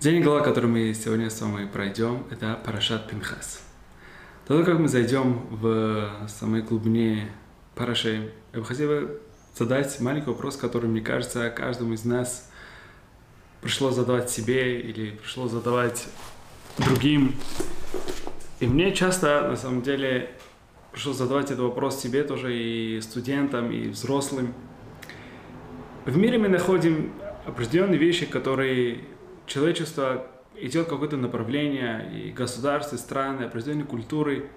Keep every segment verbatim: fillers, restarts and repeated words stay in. День глава, который мы сегодня с вами пройдем, это Парашат Пинхас. Тогда как мы зайдем в самой глубине Параши, я бы хотел задать маленький вопрос, который, мне кажется, каждому из нас пришло задавать себе или пришло задавать другим. И мне часто, на самом деле, пришлось задавать этот вопрос себе тоже, и студентам, и взрослым. В мире мы находим определенные вещи, которые... Человечество идет в какое-то направление, и государства, и страны, определенные культуры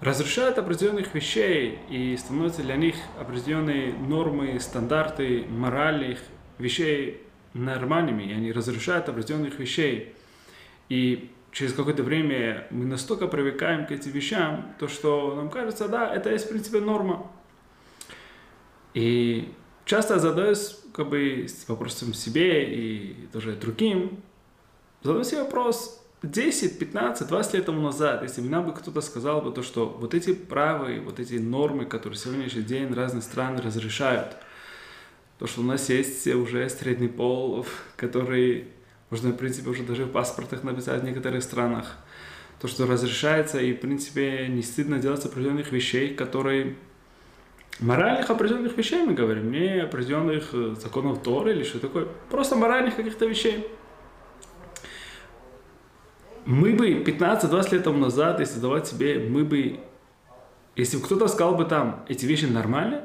разрешают определенных вещей и становятся для них определенные нормы, стандарты, моральных вещей нормальными, и они разрешают определенных вещей. И через какое-то время мы настолько привыкаем к этим вещам, то что нам кажется, да, это есть в принципе норма. И часто задаюсь как бы с вопросом себе и тоже другим, задаю себе вопрос, десять, пятнадцать, двадцать лет тому назад, если бы нам кто-то сказал бы то, что вот эти правые, вот эти нормы, которые сегодняшний день разные страны разрешают, то, что у нас есть уже средний пол, который можно, в принципе, уже даже в паспортах написать в некоторых странах, то, что разрешается и, в принципе, не стыдно делать определенных вещей, которые... Моральных определенных вещей мы говорим, не определенных законов Торы или что такое, просто моральных каких-то вещей. Мы бы пятнадцать-двадцать лет тому назад, если давать себе, мы бы, если бы кто-то сказал бы там, эти вещи нормальны,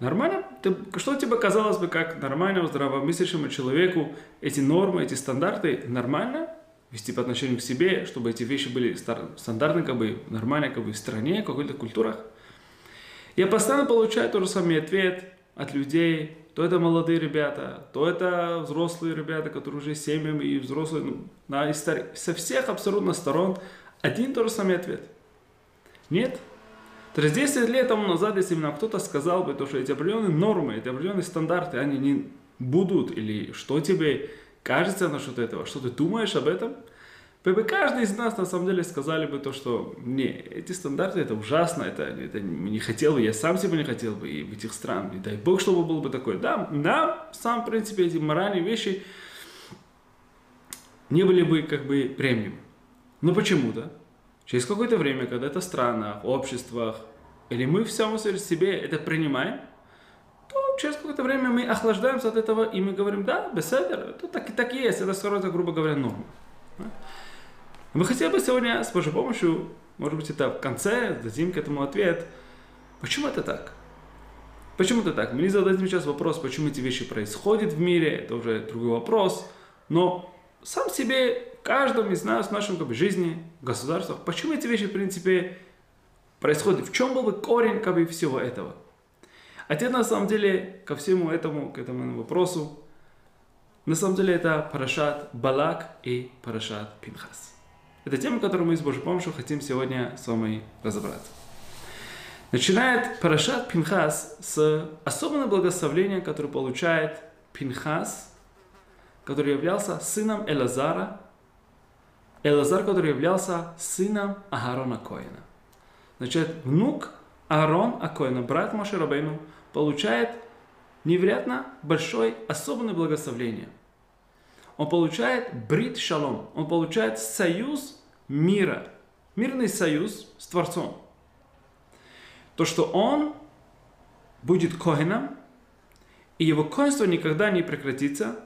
нормально, ты, что тебе казалось бы, как нормальному, здравомыслящему человеку, эти нормы, эти стандарты нормально вести по отношению к себе, чтобы эти вещи были стандартны, как бы нормально, как бы в стране, в какой-то культурах. Я постоянно получаю тот же самый ответ от людей, то это молодые ребята, то это взрослые ребята, которые уже семьями и взрослые, ну, на, и стар... со всех абсолютно сторон один тот же самый ответ. Нет. То есть десять лет тому назад, если нам кто-то сказал бы, то, что эти определенные нормы, эти определенные стандарты, они не будут, или что тебе кажется насчет этого, что ты думаешь об этом, каждый из нас на самом деле сказали бы то, что не, эти стандарты это ужасно, это, это не хотел бы, я сам себе не хотел бы и в этих странах, и дай Бог, чтобы был бы такой. Да, да, сам в принципе эти моральные вещи не были бы как бы премиум. Но почему-то через какое-то время, когда это в странах, обществах, или мы в самом себе это принимаем, то через какое-то время мы охлаждаемся от этого и мы говорим, да, беседер, то так и так есть, это скоро, грубо говоря, норма. Мы хотели бы сегодня с Божьей помощью, может быть, это в конце, дадим к этому ответ. Почему это так? Почему это так? Мы не зададим сейчас вопрос, почему эти вещи происходят в мире, это уже другой вопрос. Но сам себе, каждому из нас, в нашем как бы, жизни, государствах, почему эти вещи, в принципе, происходят? В чем был бы корень как бы, всего этого? Ответ, на самом деле, ко всему этому, к этому вопросу, на самом деле это Парашат Балак и Парашат Пинхас. Это тема, которую мы с Божьей помощью хотим сегодня с вами разобраться. Начинает Парашат Пинхас с особенного благословения, которое получает Пинхас, который являлся сыном Элазара, Элазар, который являлся сыном Аарона Коэна. Значит, внук Аарон Коэна, брат Моше Рабейну, получает невероятно большое особенное благословение. Он получает брит шалом, он получает союз мира, мирный союз с Творцом. То, что он будет коэном, и его коэнство никогда не прекратится.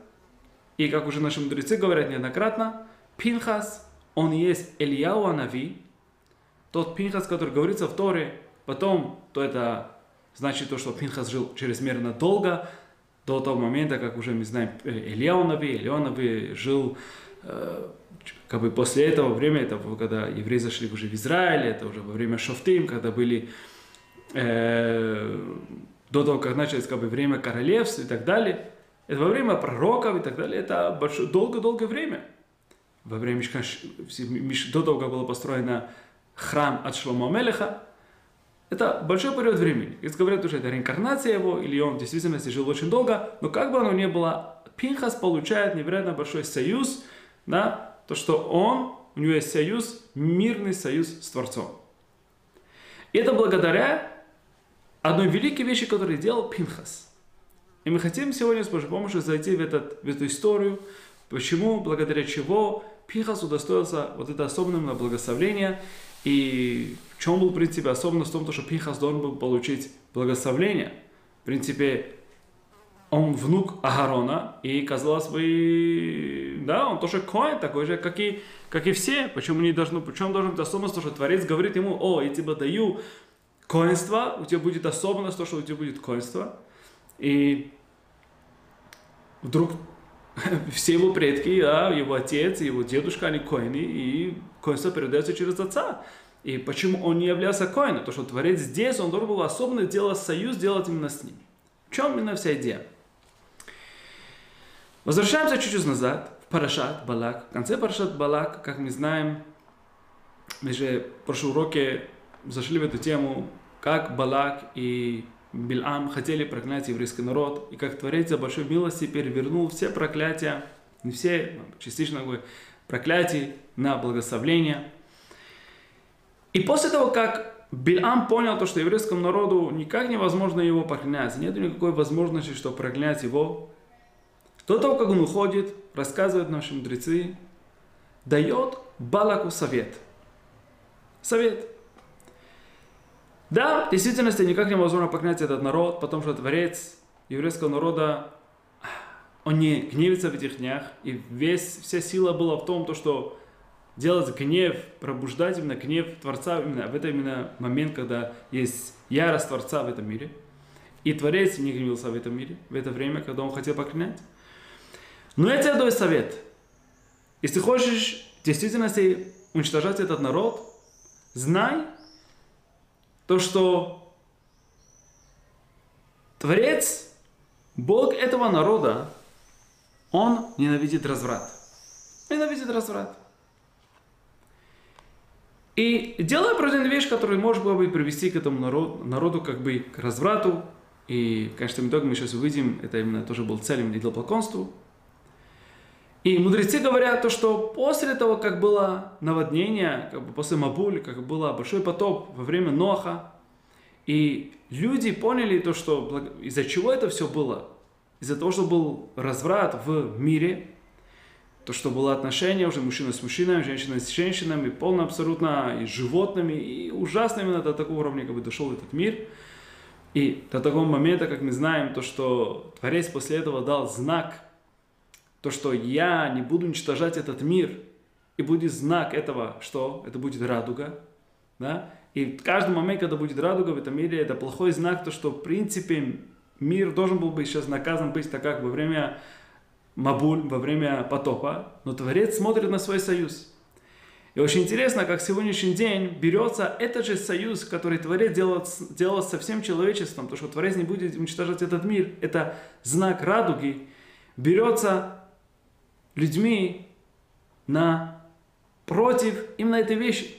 И, как уже наши мудрецы говорят неоднократно, Пинхас, он есть Элияу Анави, тот Пинхас, который говорится в Торе, потом, то это... Значит, то, что Пинхас жил чрезмерно долго, до того момента, как уже мы знаем, Элияу Нави, Элияу Нави жил, э, как бы после этого времени, это, когда евреи зашли уже в Израиль, это уже во время Шофтим, когда были, э, до того, как началось как бы, время королевств и так далее, это во время пророков и так далее, это долгое-долгое время. Во время, до того, как было построено храм от Шломо Мелеха, это большой период времени. Если говорят, что это реинкарнация его, или он в действительности жил очень долго, но как бы оно ни было, Пинхас получает невероятно большой союз, да, то, что он, у него есть союз, мирный союз с Творцом. И это благодаря одной великой вещи, которую делал Пинхас. И мы хотим сегодня с Божьей помощью зайти в, этот, в эту историю, Почему, благодаря чего Пинхас удостоился вот это особенного благословения? И в чем был, в принципе, особенность? В том, что Пинхас должен был получить благословение. В принципе, он внук Аарона, и, казалось бы, да, он тоже коэн, такой же, как и, как и все. Почему не должно, причем должен быть особенность, что Творец говорит ему: о, я тебе даю коэнство, у тебя будет особенность, то, что у тебя будет коэнство. И вдруг все его предки, да, его отец, его дедушка, они коэны, и коэнство передается через отца. И почему он не являлся коэном? Потому что Творец здесь, он должен был особенно делать союз, делать именно с ним. В чем именно вся идея? Возвращаемся чуть-чуть назад, в Парашат Балак. В конце Парашат Балак, как мы знаем, мы же в прошлом уроке зашли в эту тему, как Балак и Билам хотели проклять еврейский народ, и как Творец за большой милости перевернул все проклятия, не все, частично проклятия, на благословление. И после того, как Билам понял то, что еврейскому народу никак невозможно его проклинать, нет никакой возможности, что проклять его, до того, как он уходит, рассказывает наши мудрецы, дает Балаку совет. Совет. Да, в действительности никак невозможно проклинать этот народ, потому что Творец еврейского народа, он не гневится в этих днях, и весь, вся сила была в том, что делать гнев, пробуждать именно гнев Творца, именно в этот именно момент, когда есть ярость Творца в этом мире. И Творец не гневился в этом мире, в это время, когда он хотел проклинать. Но я тебе даю совет. Если хочешь в действительности уничтожать этот народ, знай то, что Творец, Бог этого народа, он ненавидит разврат. Ненавидит разврат. И делая определенную вещь, которая может была бы привести к этому народу, народу как бы к разврату, и в конечном итоге мы сейчас увидим, это именно тоже был цель именно идолопоклонству. И мудрецы говорят то, что после того, как было наводнение, как бы после Мабуль, как было большой потоп во время Ноха, и люди поняли то, что из-за чего это все было, из-за того, что был разврат в мире, то, что было отношение уже мужчина с мужчинами, женщина с женщинами, полно абсолютно и животными, и ужасно именно до такого уровня, как бы дошел этот мир. И до такого момента, как мы знаем, то, что Творец после этого дал знак, то, что я не буду уничтожать этот мир, и будет знак этого, что это будет радуга, да? И в каждый момент, когда будет радуга в этом мире, это плохой знак, то, что в принципе мир должен был бы сейчас наказан быть, так как во время Мабуль, во время потопа, но Творец смотрит на свой союз. И очень интересно, как сегодняшний день берется этот же союз, который Творец делал, делал со всем человечеством, то, что Творец не будет уничтожать этот мир, это знак радуги, берется людьми на против именно этой вещи.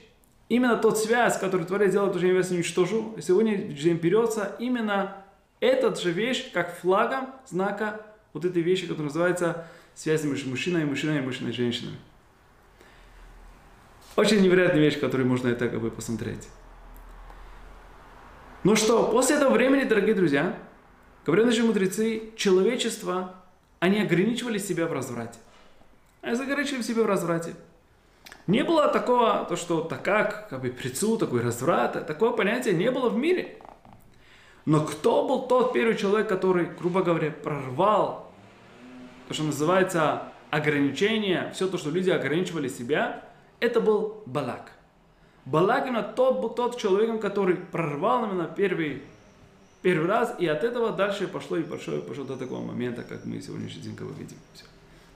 Именно тот связь, который Творец делает, уже я уничтожу. И сегодня день берется именно этот же вещь, как флагом знака вот этой вещи, которая называется связь между мужчиной, мужчиной, мужчиной и женщинами. Очень невероятная вещь, которую можно и так как бы посмотреть. Ну что, после этого времени, дорогие друзья, говорят наши мудрецы, человечество, они ограничивали себя в разврате. Они загорячили себя в разврате. Не было такого, то, что так как, как бы прицу, такой разврата, такого понятия не было в мире. Но кто был тот первый человек, который, грубо говоря, прорвал то, что называется ограничение, все то, что люди ограничивали себя, это был Балак. Балак именно тот был тот человек, который прорвал именно первый Первый раз, и от этого дальше пошло и пошло, и пошло до такого момента, как мы сегодняшний день как видим. Все.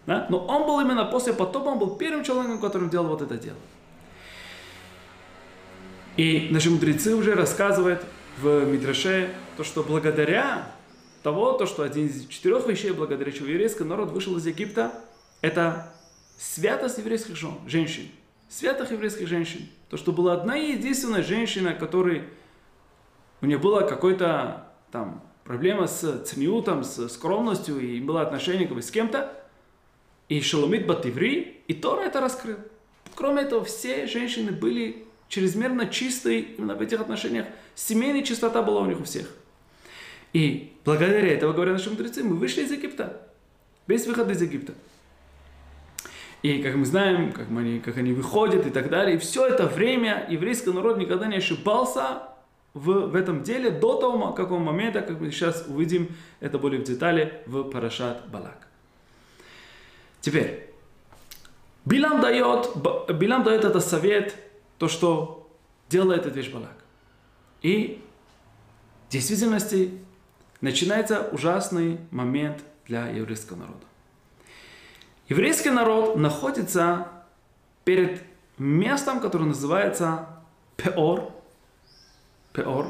Да? Но он был именно после потопа, он был первым человеком, который делал вот это дело. И наши мудрецы уже рассказывают в Мидраше, то, что благодаря того, то, что один из четырех вещей, благодаря чего еврейский народ вышел из Египта, это святость еврейских жен, женщин. Святых еврейских женщин. То, что была одна и единственная женщина, которая... У нее была какая-то там проблема с цниутом, с скромностью, и было отношение как бы с кем-то. И Шеломит бат Иври, и Тора это раскрыл. Кроме этого, все женщины были чрезмерно чистые именно в этих отношениях. Семейная чистота была у них у всех. И благодаря этому, говорят наши мудрецы, мы вышли из Египта. Весь выход из Египта. И как мы знаем, как они, как они выходят и так далее. И все это время еврейский народ никогда не ошибался в, в этом деле до того какого момента, как мы сейчас увидим это более в детали в Парашат Балак. Теперь, Билам дает, Билам дает этот совет, то, что делает этот вещь Балак. И в действительности начинается ужасный момент для еврейского народа. Еврейский народ находится перед местом, которое называется Пеор. Пеор.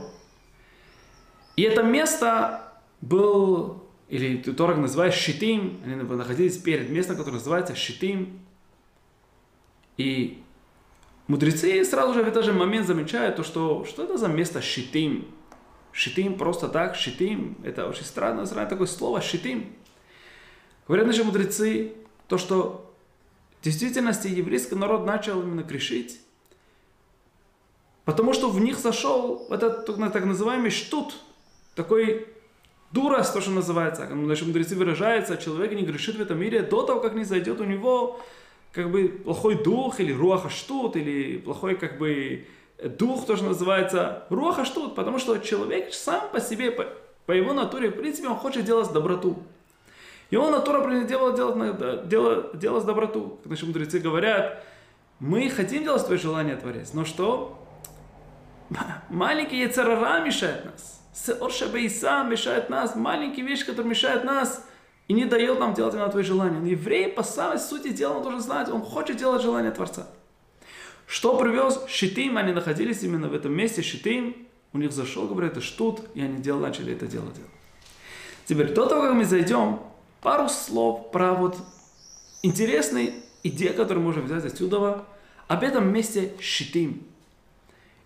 И это место был, или Торах называет Шитим, они находились перед местом, которое называется Шитим. И мудрецы сразу же в этот же момент замечают, то, что, что это за место Шитим. Шитим просто так, Шитим, это очень странно, странное такое слово Шитим. Говорят наши мудрецы, то, что в действительности еврейский народ начал именно грешить, потому что в них зашел этот так называемый штут, такой дурость, то, что называется. Наши мудрецы выражаются, человек не грешит в этом мире до того, как не зайдет у него как бы плохой дух, или руаха штут, или плохой как бы дух, то, что называется руаха штут, потому что человек сам по себе, по, по его натуре, в принципе, он хочет делать доброту. Его натура делала дело, дело, дело с доброту. Как наши мудрецы говорят, мы хотим делать твое желание, Творец, но что? Маленькие яйцер ара мешают нас. Сеор шабейса мешает нас. Маленькие вещи, которые мешают нас и не дает нам делать именно твое желание. Но еврей по самой сути дела он должен знать, он хочет делать желание Творца. Что привез? Шитим, они находились именно в этом месте, Шитим. У них зашел, говорят, штут, и они делали, начали это дело делать. Теперь, до того, как мы зайдем, пару слов про вот интересные идеи, которые можно взять отсюда, об этом месте Шитим.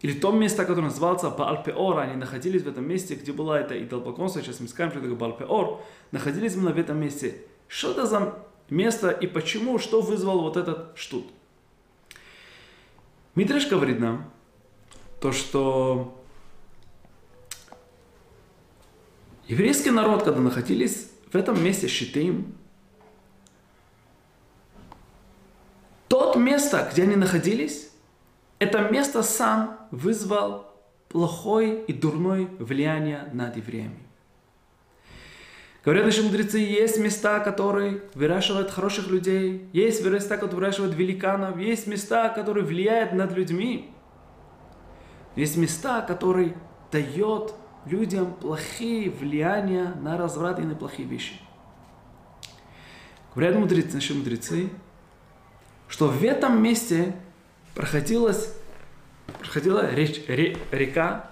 Или том месте, которое называется Баал-Пеор. Они находились в этом месте, где была эта идолопоклонство. Сейчас мы скажем, что это Баал-Пеор. Находились именно в этом месте. Что это за место и почему, что вызвал вот этот штут? Мидраш говорит нам, то, что еврейский народ, когда находились в этом месте Шитим, тот место, где они находились, это место сам вызвал плохое и дурное влияние над евреями. Говорят наши мудрецы, есть места, которые выращивают хороших людей, есть места, которые выращивают великанов, есть места, которые влияют над людьми, есть места, которые дают людям плохие влияния на разврат и на плохие вещи. Говорят мудрецы, наши мудрецы, что в этом месте проходилась, проходила речь, ре, река,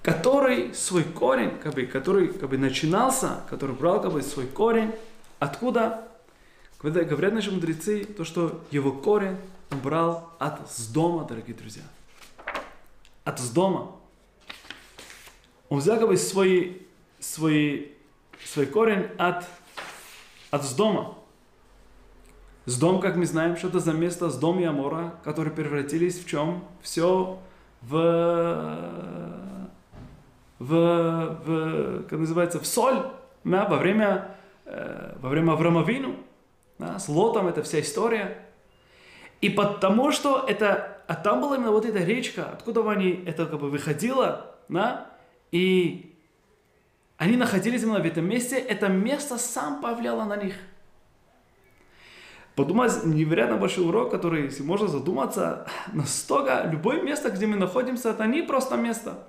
который свой корень, как бы, который как бы, начинался, который брал как бы, свой корень, откуда, говорят наши мудрецы, то, что его корень он брал от Сдома, дорогие друзья. От Сдома. Он взял как бы, свой, свой, свой корень от, от Сдома. Сдом, как мы знаем, что это за место Сдом и Амора, которые превратились в чем? Все в, в, в как называется, в соль, да, во время, э, во время Авраама Вину, да, с Лотом, это вся история. И потому что это, а там была именно вот эта речка, откуда они это как бы выходило, да, и они находились именно в этом месте, это место сам повлияло на них. Подумать, невероятно большой урок, который, если можно задуматься, настолько любое место, где мы находимся, это не просто место.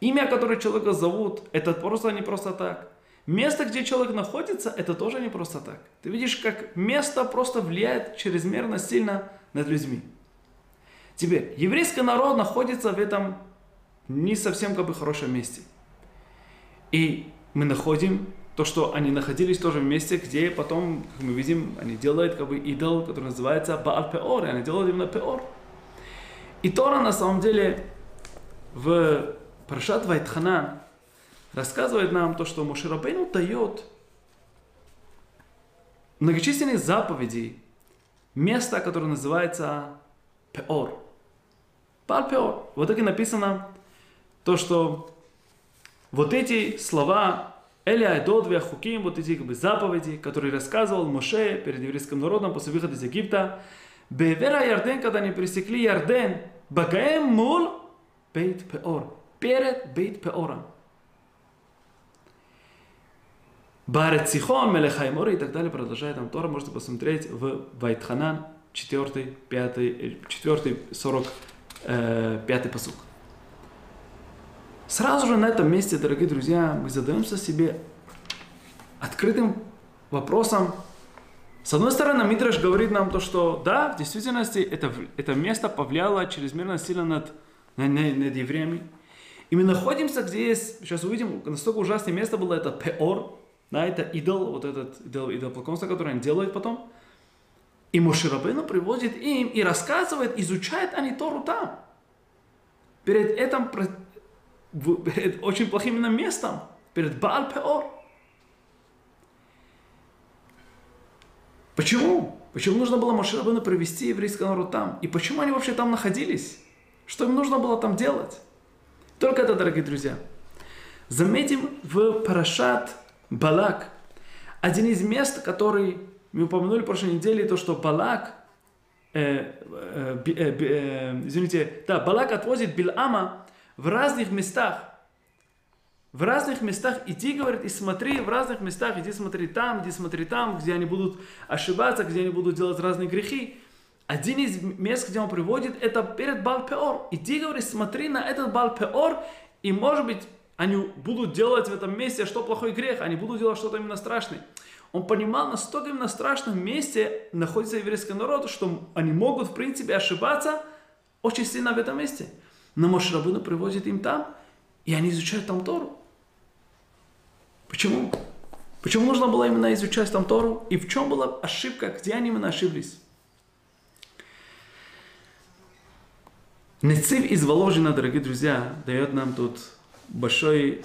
Имя, которое человека зовут, это просто не просто так. Место, где человек находится, это тоже не просто так. Ты видишь, как место просто влияет чрезмерно сильно над людьми. Теперь, еврейский народ находится в этом не совсем как бы хорошем месте. И мы находим то, что они находились тоже в месте, где потом, как мы видим, они делают как бы идол, который называется Баал-Пеор, и они делают именно Пеор. И Тора на самом деле в Парашат Вайтханан рассказывает нам то, что Моше Рабейну дает многочисленные заповеди, место, которое называется Пеор. Баал-Пеор. Вот так и написано то, что вот эти слова Эли Айдодвия Хуким, вот эти как бы заповеди, которые рассказывал Моше перед еврейским народом после выхода из Египта. Бевера Ярден, когда они пересекли Ярден, Багаэм Мул Бейт Пеор, перед Бейт Пеором. Барецихом, Мелеха и Море и так далее, продолжает там Тора, можете посмотреть в Вайтханан, четыре, пять, четыре, сорок пять пасук. Сразу же на этом месте, дорогие друзья, мы задаемся себе открытым вопросом. С одной стороны, Мидраш говорит нам то, что да, в действительности это, это место повлияло чрезмерно сильно над, над, над евреями. И мы находимся, где есть, сейчас увидим, настолько ужасное место было, это Пеор, да, это идол, вот этот идол, идолопоклонство, которое они делают потом. И Моше Рабейну приводит им и рассказывает, изучает они Тору там. Перед этим, перед очень плохим именно местом, перед Бааль-Пеор. Почему? Почему нужно было Моше Рабейну привести еврейский народ там? И почему они вообще там находились? Что им нужно было там делать? Только это, дорогие друзья. Заметим в Парашат Балак. Один из мест, который... Мы упомянули в прошлой неделе то, что Балак, э, э, э, э, извините, да, Балак отвозит Билама в разных местах. В разных местах иди, говорит, и смотри, в разных местах иди смотри там, иди смотри там, где они будут ошибаться, где они будут делать разные грехи. Один из мест, где он приводит, это перед Бааль-Пеор. Иди, говорит, смотри на этот Бааль-Пеор, и может быть они будут делать в этом месте что плохой грех, они будут делать что-то именно страшное. Он понимал, настолько именно страшном месте находится еврейский народ, что они могут, в принципе, ошибаться очень сильно в этом месте. Но Моше Рабейну приводит им там, и они изучают там Тору. Почему? Почему нужно было именно изучать там Тору? И в чем была ошибка? Где они именно ошиблись? Нецив из Воложина, дорогие друзья, дает нам тут большой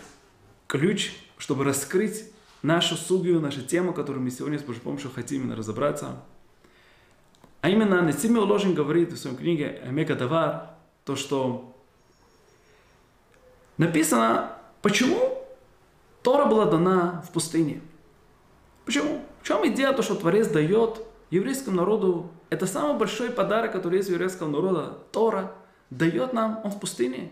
ключ, чтобы раскрыть нашу сугию, нашу тему, которую мы сегодня с Божьей помощью хотим именно разобраться. А именно, Нецив Воложин говорит в своей книге «Эмека Давар», то, что написано, почему Тора была дана в пустыне. Почему? В чем идея, то, что Творец дает еврейскому народу? Это самый большой подарок, который есть у еврейского народа. Тора дает нам, он в пустыне.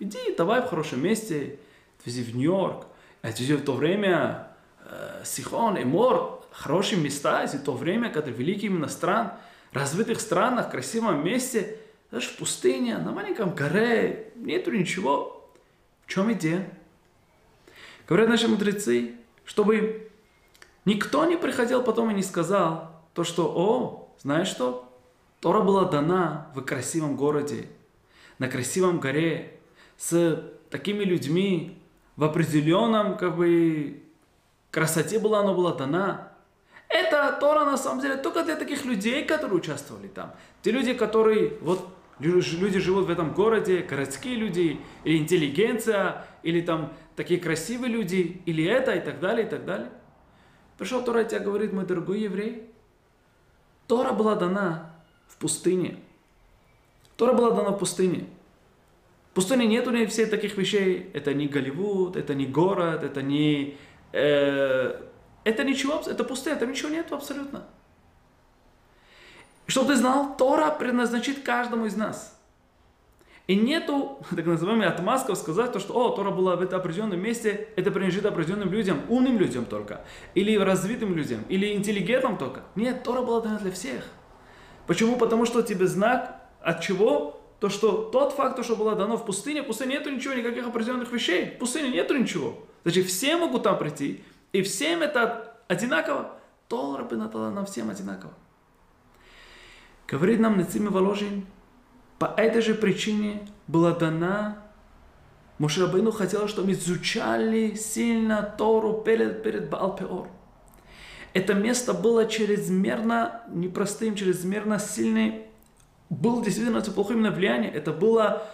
Иди, давай в хорошем месте, отвези в Нью-Йорк. Отвези в то время э, Сихон, Эмор, хорошие места, если в то время, когда великие именно стран, развитых странах, в красивом месте, даже в пустыне, на маленьком горе, нету ничего. В чем идея? Говорят наши мудрецы, чтобы никто не приходил потом и не сказал то, что, о, знаешь что, Тора была дана в красивом городе, на красивом горе, с такими людьми, в определенном, как бы, красоте была, она была дана. Это Тора, на самом деле, только для таких людей, которые участвовали там. Те люди, которые, вот, люди живут в этом городе, городские люди, или интеллигенция, или там такие красивые люди, или это, и так далее, и так далее. Пришел Тора и тебе говорит, мой дорогой еврей, Тора была дана в пустыне. Тора была дана в пустыне. В пустыне нету не всех таких вещей. Это не Голливуд, это не город, это не... Э, это ничего, это пустыня, там ничего нету абсолютно. Чтобы ты знал, Тора предназначит каждому из нас. И нету, так называемый отмазков, сказать то, что о, Тора была в этом определенном месте, это принадлежит определенным людям, умным людям только, или развитым людям, или интеллигентам только. Нет, Тора была дана для всех. Почему? Потому что тебе знак от чего... То, что тот факт, то, что было дано в пустыне, в пустыне нету ничего, никаких определенных вещей. В пустыне нету ничего. Значит, все могут там прийти, и всем это одинаково. Тора бы надала нам всем одинаково. Говорит нам Нецив Воложин, по этой же причине была дана, Моше Рабейну хотела, чтобы изучали сильно Тору перед, перед Бааль-Пеор. Это место было чрезмерно непростым, чрезмерно сильным. Было действительно плохое именно влияние. Это было,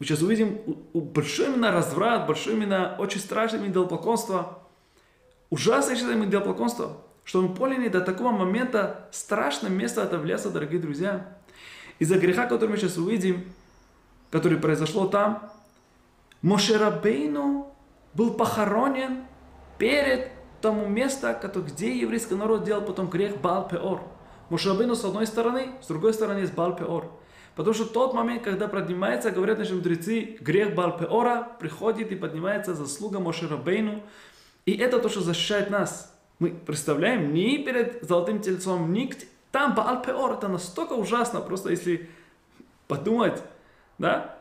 мы сейчас увидим, большой именно разврат, большое именно очень страшное именно идолопоклонство, ужасное именно идолопоклонство, что мы поняли до такого момента страшное место этого леса, дорогие друзья. Из-за греха, который мы сейчас увидим, который произошло там, Моше Рабейну был похоронен перед тому местом, где еврейский народ делал потом грех Баал-Пеор. Моше Рабейну с одной стороны, с другой стороны есть Баал-Пеор. Потому что тот момент, когда поднимается, говорят наши мудрецы, грех Баал-Пеора приходит и поднимается заслуга Моше Рабейну. И это то, что защищает нас. Мы представляем, ни перед золотым тельцом, ни там Баал-Пеор. Это настолько ужасно, просто если подумать, да?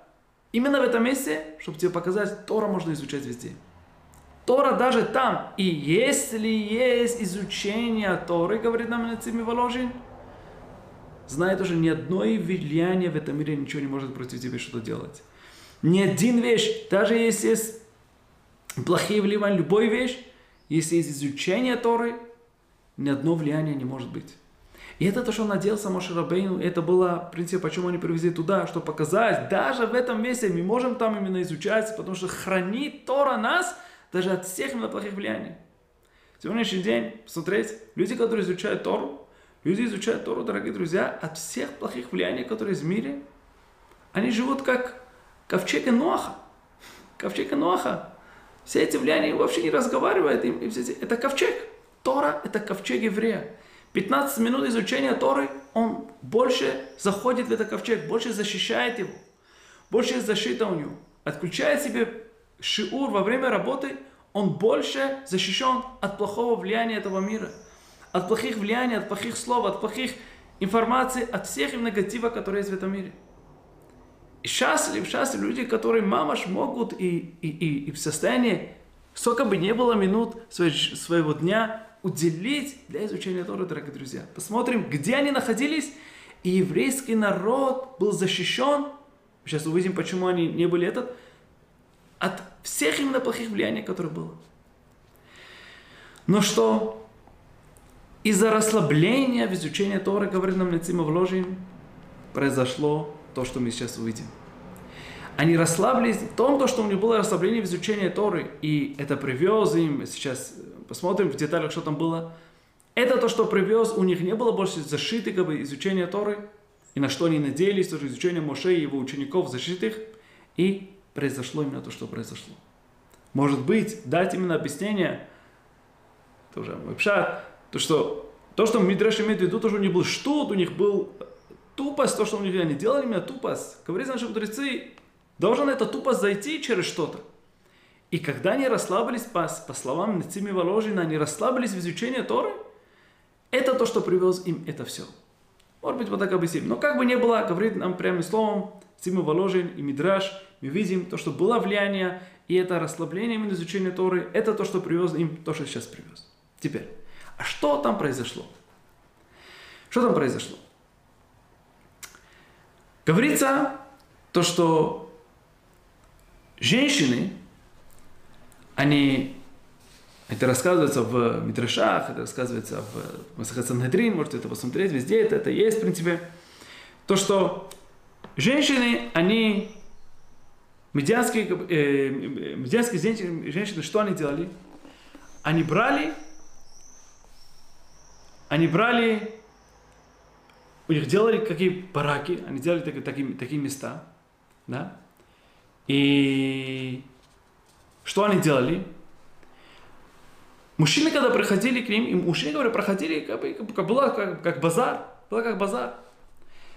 Именно в этом месте, чтобы тебе показать, Тора можно изучать везде. Тора даже там. И если есть изучение Торы, говорит нам Нецим Воложин, знает уже, ни одно влияние в этом мире ничего не может против тебя что-то делать. Ни один вещь, даже если есть плохие влияния, любой вещь, если есть изучение Торы, ни одно влияние не может быть. И это то, что он надеялся Моше Рабейну, это было, в принципе, почему они привезли туда, чтобы показать, даже в этом месте мы можем там именно изучать, потому что хранит Тора нас даже от всех именно плохих влияний. Сегодняшний день, смотреть, люди, которые изучают Тору, люди изучают Тору, дорогие друзья, от всех плохих влияний, которые в мире, они живут как ковчег Ноаха. Ковчег Ноаха. Все эти влияния вообще не разговаривают. Им, им все эти... Это ковчег. Тора – это ковчег еврея. пятнадцать минут изучения Торы, он больше заходит в этот ковчег, больше защищает его, больше защита у него. Отключает себе шиур во время работы, он больше защищен от плохого влияния этого мира, от плохих влияний, от плохих слов, от плохих информаций, от всех им негатива, которые есть в этом мире. И счастлив, счастлив люди, которые мамаш могут и, и, и, и в состоянии, сколько бы ни было минут своего дня, уделить для изучения Торы, дорогие друзья. Посмотрим, где они находились. И еврейский народ был защищен. Сейчас увидим, почему они не были этот. От всех именно плохих влияний, которые было. Но что? Из-за расслабления в изучении Торы, говорит нам Нецим Воложин, произошло то, что мы сейчас увидим. Они расслабились в том, что у них было расслабление в изучении Торы. И это привез им, сейчас посмотрим в деталях, что там было. Это то, что привез, у них не было больше защиты, как бы, изучения Торы. И на что они надеялись, тоже изучение Моше и его учеников, защитных. И произошло именно то, что произошло. Может быть, дать именно объяснение, тоже Мепшат, то, что то, что Мидраш имеет в виду, то, что у них был штут, у них был тупость, то, что у них они делали, именно тупость. Говорит наши мудрецы, должен эта тупость зайти через что-то. И когда они расслабились, по, по словам Нецим Воложина, они расслабились в изучении Торы, это то, что привез им это все. Может быть, вот так объясним. Но как бы ни было, говорит нам прямым словом Нецим Воложин и Мидраш, мы видим то, что было влияние, и это расслабление именно изучения Торы, это то, что привез им, то, что сейчас привез. Теперь, а что там произошло? Что там произошло? Говорится то, что женщины, они, это рассказывается в Мидрашах, это рассказывается в Масахат Санхедрин, можете это посмотреть, везде это, это есть, в принципе. То, что женщины, они, медианские, э, медианские женщины, женщины, что они делали? Они брали, они брали, у них делали какие бараки, они делали такие, такие, такие места, да? И что они делали? Мужчины, когда приходили к ним, и мужчины, говорят, проходили, как, как, было, как, как базар, было как базар.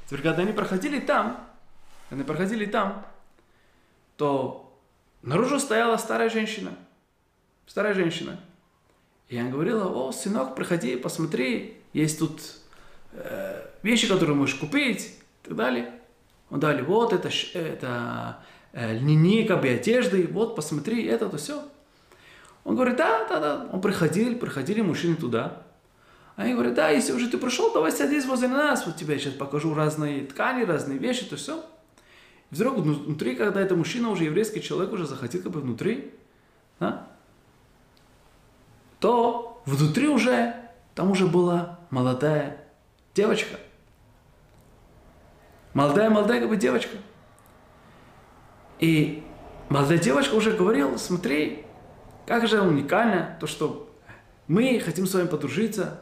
Теперь, когда они проходили там, они проходили там, то наружу стояла старая женщина, старая женщина. И она говорила: о, сынок, приходи, посмотри, есть тут э, вещи, которые можешь купить, и так далее. Он дали, вот это, это льняные как бы одежды, вот посмотри, это, то все. Он говорит, да, да, да. Он приходил, приходили мужчины туда. Они говорят, да, если уже ты пришел, давай садись возле нас, вот тебе я сейчас покажу разные ткани, разные вещи, то все. И вдруг внутри, когда это мужчина, уже еврейский человек, уже захотел как бы внутри, да, то внутри уже, там уже была молодая девочка. Молодая-молодая как бы девочка. И молодая девочка уже говорила, смотри, как же уникально то, что мы хотим с вами подружиться,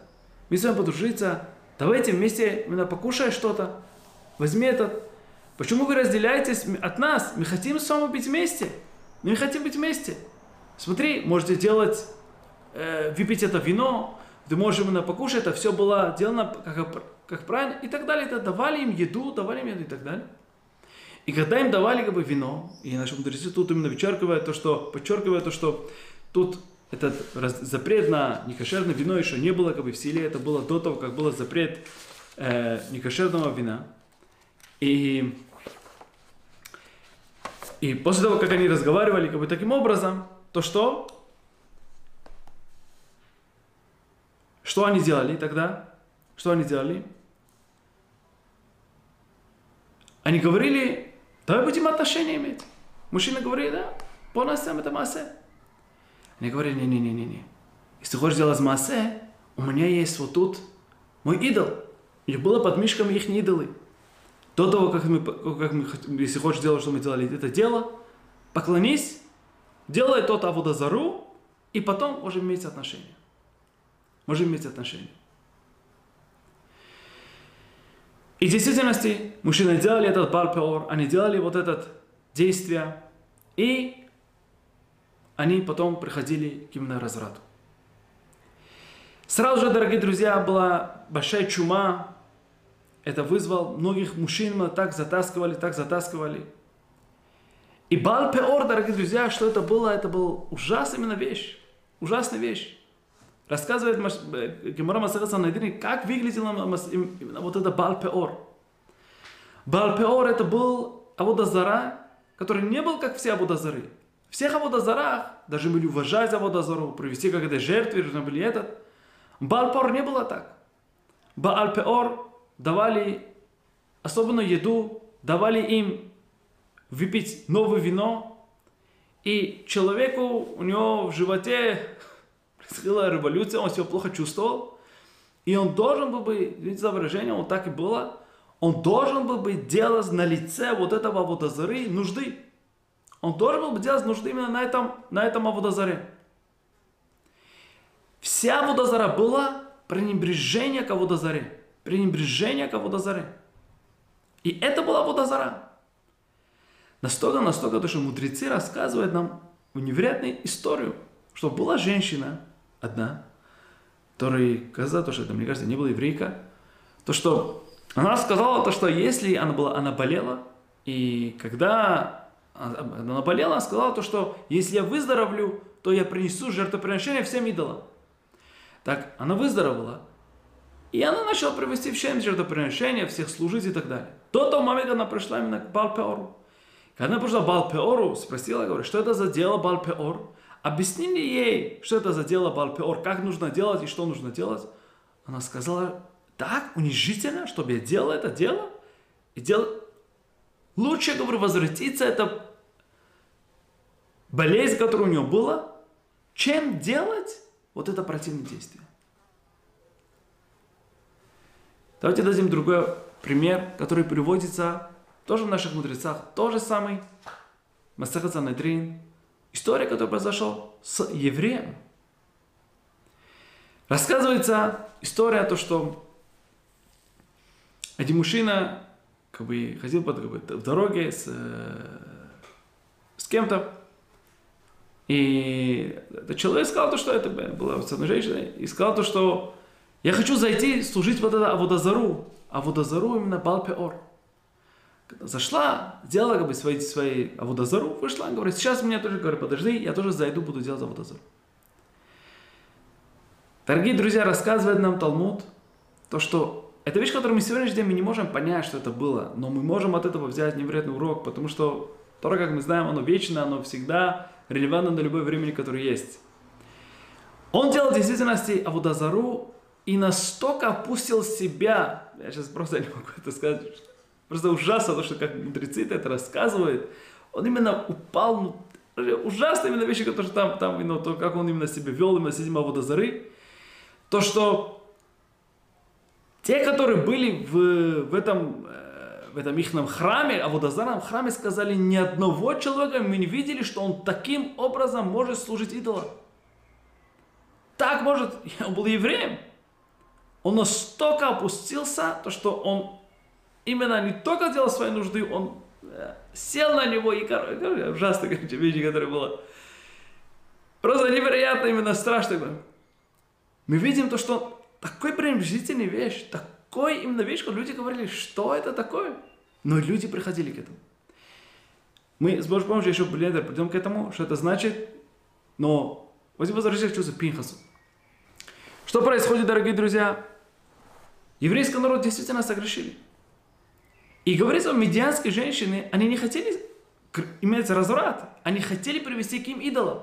мы с вами подружиться, давайте вместе именно покушаем что-то, возьми этот. Почему вы разделяетесь от нас? Мы хотим с вами быть вместе, мы хотим быть вместе. Смотри, можете делать, э, выпить это вино, ты можешь именно покушать, это все было делано как, как правильно, и так далее. Это давали им еду, давали им еду и так далее. И когда им давали как бы вино, и наши мудрецы тут именно подчеркивают то, что, подчеркивают то, что тут этот запрет на некошерное вино еще не было как бы в силе, это было до того, как был запрет э, некошерного вина. И, и после того, как они разговаривали как бы таким образом, то что? Что они делали тогда? Что они делали? Они говорили, давай будем отношения иметь. Мужчина говорит, да, по насам это массе. Они говорили, не-не-не-не, если хочешь делать массе, у меня есть вот тут мой идол. И было под мишками их идолы. До того, как мы, как мы, если хочешь делать, что мы делали, это дело, поклонись, делай тот аводазару, и потом можем иметь отношения. Можем иметь отношения. И в действительности мужчины делали этот бар-пеор, они делали вот это действие, и они потом приходили к именно разраду. Сразу же, дорогие друзья, была большая чума, это вызвал многих мужчин, мы так затаскивали, так затаскивали. И бар-пеор, дорогие друзья, что это было, это была ужасная именно вещь, ужасная вещь. Рассказывает Гемара Масехет Санхедрин, как выглядело именно вот это Баал-Пеор. Баал-Пеор это был Аводазара, который не был как все Аводазары. Всех Аводазарах, даже были уважать Аводазару, привести как это жертвы, были этот. Баал-Пеор не было так. Баал-Пеор давали особенную еду, давали им выпить новое вино. И человеку у него в животе происходила революция, он себя плохо чувствовал, и он должен был бы, извините за выражение, вот так и было, он должен был бы делать на лице вот этого аводазары нужды. Он должен был бы делать нужды именно на этом, на этом аводазаре. Вся аводазара была пренебрежение к аводазаре, пренебрежение к аводазаре. И это была аводазара. Настолько, настолько, то, что мудрецы рассказывают нам невероятную историю, что была женщина одна, которая, казалось, что это, мне кажется, не была еврейка, то что она сказала, то, что если она была, она болела, и когда она болела, она сказала, то, что если я выздоровлю, то я принесу жертвоприношение всем идолам. Так, она выздоровела, и она начала привести всем жертвоприношения, всех служить и так далее. До того момента она пришла именно к Баал-Пеору. Когда она пришла к Баал-Пеору, спросила, говорит, что это за дело Баал-Пеор? Объяснили ей, что это за дело Баал-Пеор, как нужно делать и что нужно делать. Она сказала, так унижительно, чтобы я делала это дело. И дел... Лучше, говорю, возвратиться, это болезнь, которая у нее была, чем делать вот это противное действие. Давайте дадим другой пример, который приводится тоже в наших мудрецах, тот же самый Масехет Санхедрин. История, которая произошла с евреем. Рассказывается история о том, что один мужчина как бы, ходил по как бы, дороге с, с кем-то. И этот человек сказал то, что это была с одной женщиной, и сказал то, что я хочу зайти служить вот это Аводазару. Аводазару именно Баал-Пеор. Когда зашла, делала как бы свои, свои аводазару, вышла, говорит, сейчас меня тоже, говорит, подожди, я тоже зайду, буду делать аводазару. Дорогие друзья, рассказывает нам Талмуд, то что это вещь, которую мы сегодняшний день мы не можем понять, что это было, но мы можем от этого взять невероятный урок, потому что Тора, как мы знаем, оно вечно, оно всегда релевантно на любое время, которое есть. Он делал в действительности аводазару и настолько опустил себя, я сейчас просто не могу это сказать, просто ужасно, то, что как мудрецы это рассказывают. Он именно упал, ну, ужасно именно вещи, которые там, там ну, то, как он именно себя вел, именно с этим аводазары. То, что те, которые были в, в, этом, в этом их храме, аводазарном храме, сказали, ни одного человека мы не видели, что он таким образом может служить идолам. Так может, он был евреем. Он настолько опустился, то, что он именно не только делал свои нужды, он сел на него и, короче, ужасная вещь, которая была. Просто невероятно, именно страшно было. Мы видим то, что такой пренебрежительная вещь, такой именно вещь, когда люди говорили, что это такое. Но люди приходили к этому. Мы с Божьей помощью еще бледно придем к этому, что это значит. Но возвращаясь к чувству Пинхасу. Что происходит, дорогие друзья? Еврейский народ действительно согрешили. И говорится, медианские женщины, они не хотели иметь разврат, они хотели привести к им идолам.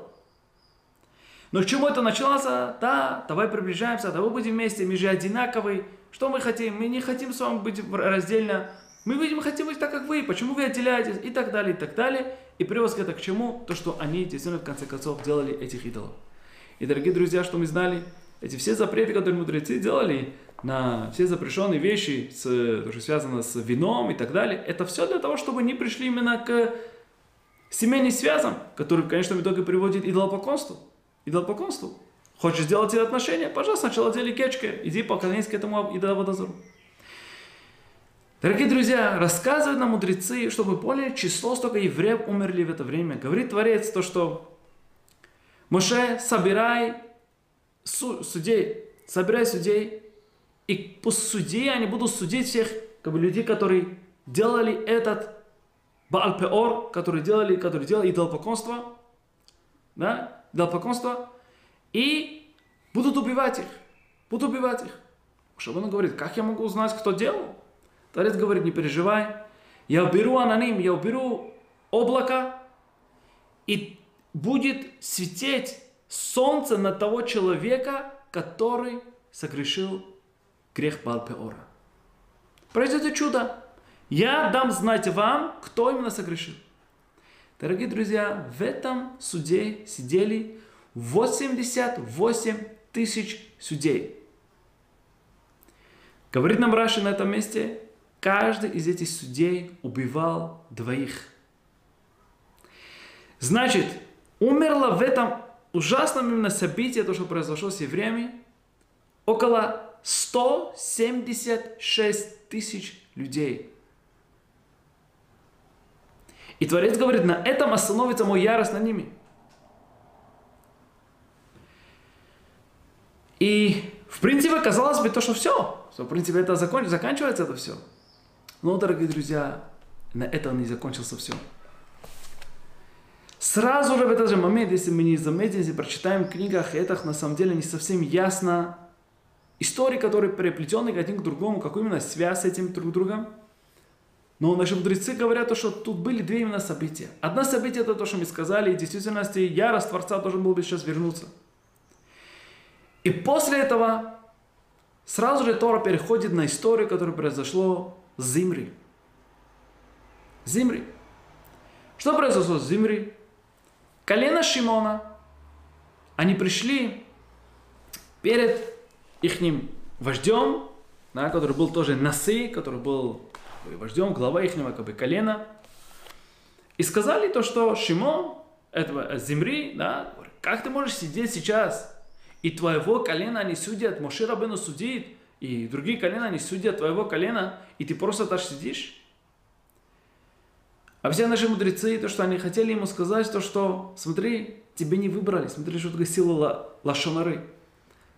Но к чему это началось? Да, давай приближаемся, давай будем вместе, мы же одинаковые. Что мы хотим? Мы не хотим с вами быть раздельно. Мы будем, хотим быть так, как вы. Почему вы отделяетесь? И так далее, и так далее. И приводит это к чему? То, что они действительно в конце концов делали этих идолов. И, дорогие друзья, что мы знали? Эти все запреты, которые мудрецы делали, на все запрещенные вещи, с, то, что связано с вином и так далее, это все для того, чтобы не пришли именно к семейным связям, которые, конечно, в итоге приводят к идолопоклонству. Идолопоклонству. Хочешь сделать эти отношения? Пожалуйста, сначала делай кечка, иди поклонись к этому идоловодозору. Дорогие друзья, рассказывают нам мудрецы, чтобы поняли число, столько евреев умерли в это время. Говорит Творец то, что Моше, собирай судей, собирай судей, и по судье они будут судить всех как бы, людей, которые делали этот Баал-Пеор, которые делали, которые делали идолопоклонство, да, идолопоклонство, и будут убивать их, будут убивать их. Шабан говорит, как я могу узнать, кто делал? Творец говорит, не переживай, я уберу аноним, я уберу облако, и будет светить солнце на того человека, который согрешил грех Баал-Пеора. Произойдет чудо. Я дам знать вам, кто именно согрешил. Дорогие друзья, в этом суде сидели восемьдесят восемь тысяч судей. Говорит нам Раши на этом месте, каждый из этих судей убивал двоих. Значит, умерло в этом ужасном именно событии, то, что произошло с евреями, около ста семидесяти шести тысяч людей. И Творец говорит, на этом остановится мой ярость над ними. И, в принципе, казалось бы, то, что все. В принципе, это закон... заканчивается это все. Но, дорогие друзья, на этом не закончился все. Сразу же в этот же момент, если мы не заметим, если прочитаем в книгах, это на самом деле не совсем ясно. Истории, которые переплетены один к другому, какую именно связь с этим друг другом. Но наши мудрецы говорят, что тут были две именно события. Одно событие это то, что мы сказали, и в действительности ярость Творца должен был бы сейчас вернуться. И после этого сразу же Тора переходит на историю, которая произошла с Зимри. Зимри. Что произошло с Зимри? Колено Шимона, они пришли перед их вождем, да, который был тоже Наси, который был вождем, глава их как бы, колена, и сказали то, что Шимон, этого Зимри, да, как ты можешь сидеть сейчас, и твоего колена они судят, Моше Рабейну судит, и другие колена они судят твоего колена, и ты просто так сидишь? А все наши мудрецы, то, что они хотели ему сказать, то, что, смотри, тебе не выбрали. Смотри, что такое сила лашонары.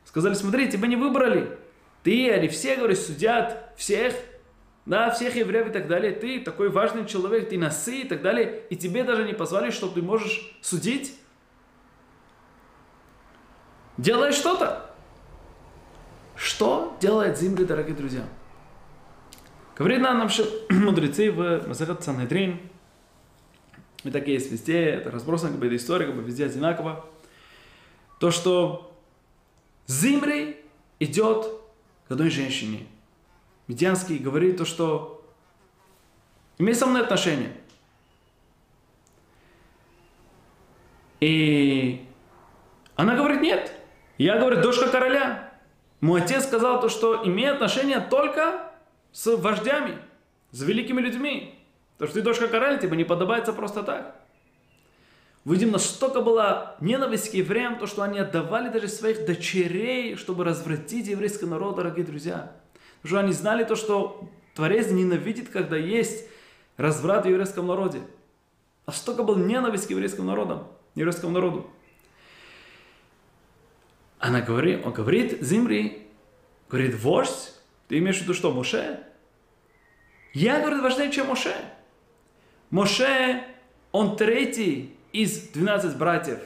Сказали, смотри, тебя не выбрали. Ты, они все, говорят, судят всех, да, всех евреев и так далее. Ты такой важный человек, ты Наси и так далее. И тебе даже не позвали, чтобы ты можешь судить. Делай что-то. Что делает Зимри, дорогие друзья? Говорит нам наши мудрецы в Масехат Санхедрин. И так есть везде, это разбросано, как бы эта история, как бы везде одинаково. То, что Зимри идет к одной женщине. Медианский говорит то, что имей со мной отношения. И она говорит, нет. Я, говорю, дочка короля. Мой отец сказал то, что имей отношения только с вождями, с великими людьми. Потому что ты дочка короля, тебе не подобается просто так. Видим, настолько была ненависть к евреям, то, что они отдавали даже своих дочерей, чтобы развратить еврейский народ, дорогие друзья. Потому что они знали то, что Творец ненавидит, когда есть разврат в еврейском народе. Настолько была ненависть к еврейскому народу. Еврейскому народу. Она говорит, он говорит, Зимри, говорит, вождь, ты имеешь в виду что, Моше? Я, говорит, важнее, чем Моше. Моше, он третий из двенадцати братьев.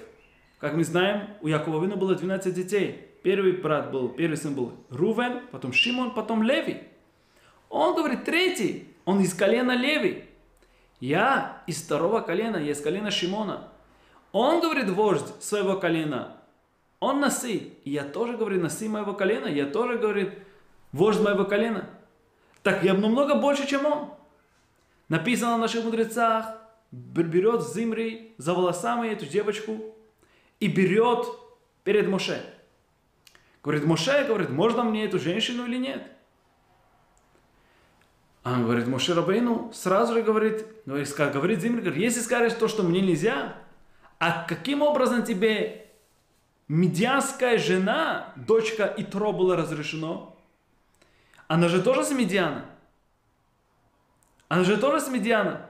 Как мы знаем, у Яковлевина было двенадцать детей. Первый брат был, первый сын был Рувен, потом Шимон, потом Леви. Он, говорит, третий, он из колена Леви. Я из второго колена, я из колена Шимона. Он, говорит, вождь своего колена. Он Наси. И я тоже, говорит, Наси моего колена. Я тоже, говорит, вождь моего колена. Так я намного больше, чем он. Написано в наших мудрецах. Берет Зимри за волосами эту девочку. И берет перед Моше. Говорит, Моше, говорит, можно мне эту женщину или нет? А он говорит, Моше Рабейну сразу же говорит, говорит, говорит Зимри, говорит, если скажешь то, что мне нельзя, а каким образом тебе медианская жена, дочка Итро, было разрешено? Она же тоже с Медиана. Она же тоже с Медиана.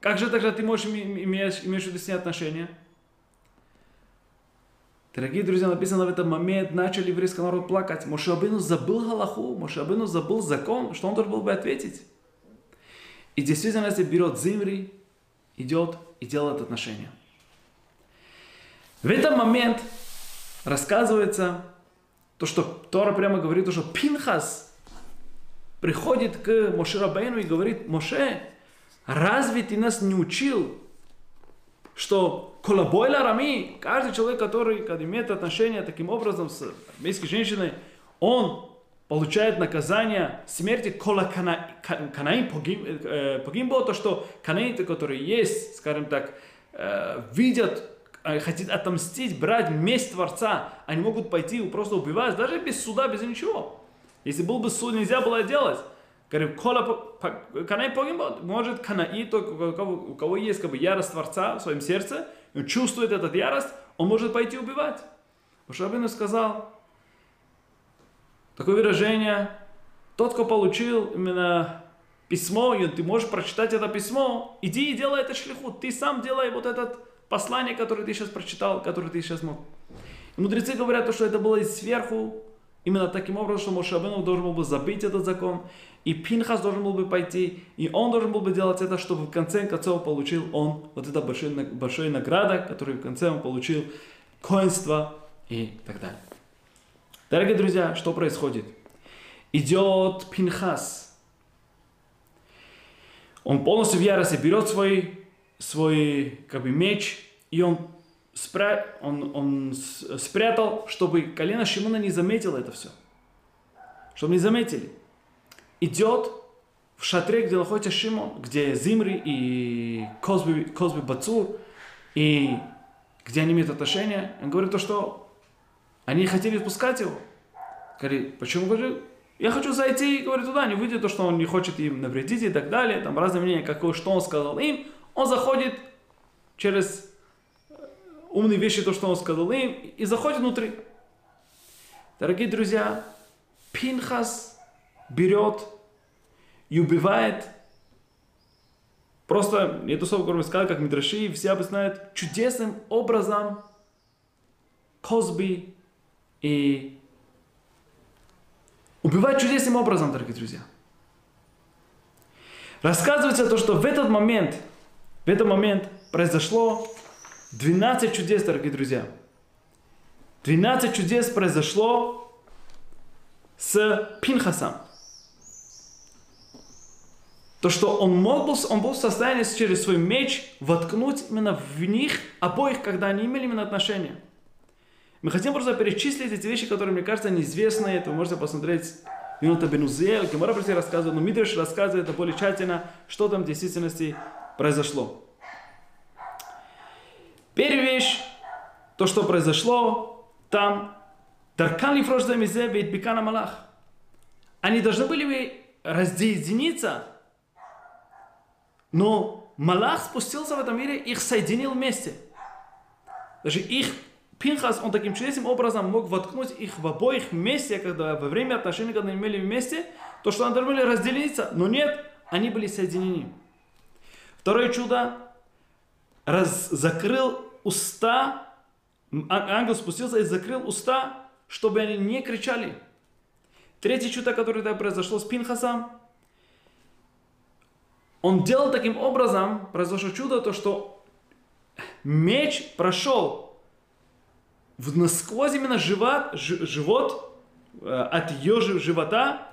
Как же тогда ты можешь иметь, иметь с ней отношения? Дорогие друзья, написано в этот момент, начали еврейский народ плакать. Моше Рабейну забыл Галаху, Моше Рабейну забыл закон, что он должен был бы ответить. И действительно, если берет Зимри, идет и делает отношения. В этот момент рассказывается то, что Тора прямо говорит, что Пинхас приходит к Моше Рабейну и говорит, Моше, разве ты нас не учил, что колобой ларами, каждый человек, который имеет отношение таким образом с армейской женщиной, он получает наказание смерти колоканаим погим, то, что канаиты, которые есть, скажем так, видят, хотят отомстить, брать месть Творца, они могут пойти и просто убивать, даже без суда, без ничего. Если был бы суд, нельзя было делать. Говорит, может канаит, у кого есть как бы, ярость Творца в своем сердце, он чувствует этот ярость, он может пойти убивать. Моше Рабейну сказал, такое выражение, тот, кто получил именно письмо, и ты можешь прочитать это письмо, иди и делай это шлихут, ты сам делай вот этот послание, которое ты сейчас прочитал, которое ты сейчас мог. И мудрецы говорят, что это было и сверху, именно таким образом, что Моше Рабейну должен был бы забить этот закон, и Пинхас должен был бы пойти, и он должен был бы делать это, чтобы в конце концов получил он вот это большой, большой награда, которую в конце он получил, коинство и так далее. Дорогие друзья, что происходит? Идет Пинхас. Он полностью в ярости берет свой свой как бы, меч, и он, спря... он, он спрятал, чтобы колено Шимона не заметило это все. Чтобы не заметили. Идет в шатре, где находится Шимон, где Зимри и Косби, Косби Бацур, и где они имеют отношения. Он говорит, что они хотели пускать его. Говорит, почему? Говорит, я хочу зайти, говорит, туда. Они выйдут, что он не хочет им навредить и так далее. Там разные мнения, какое, что он сказал им. Он заходит через умные вещи, то, что он сказал им, и заходит внутри. Дорогие друзья, Пинхас берет и убивает. Просто, я эту слово, которую сказал, как Мидраши, все объясняют, чудесным образом Косби и убивает чудесным образом, дорогие друзья. Рассказывается то, что в этот момент В этот момент произошло двенадцать чудес, дорогие друзья. двенадцать чудес произошло с Пинхасом. То, что он мог был, он был в состоянии через свой меч воткнуть именно в них обоих, когда они имели именно отношения. Мы хотим просто перечислить эти вещи, которые, мне кажется, неизвестны. Это вы можете посмотреть. Минута Бенузиэль, Гемара про себя рассказывает, но Мидраш рассказывает это более тщательно, что там в действительности произошло. Первая вещь, то, что произошло, там они должны были бы разъединиться, но Малах спустился в этом мире, их соединил вместе. Даже их Пинхас, он таким чудесным образом мог воткнуть их в обоих вместе, когда во время отношений, когда они имели вместе, то, что они должны были разделиться, но нет, они были соединены. Второе чудо, раз, закрыл уста, ангел спустился и закрыл уста чтобы они не кричали. Третье чудо, которое тогда произошло с Пинхасом, он делал таким образом, произошло чудо, то что меч прошел насквозь именно живот, живот от ее живота,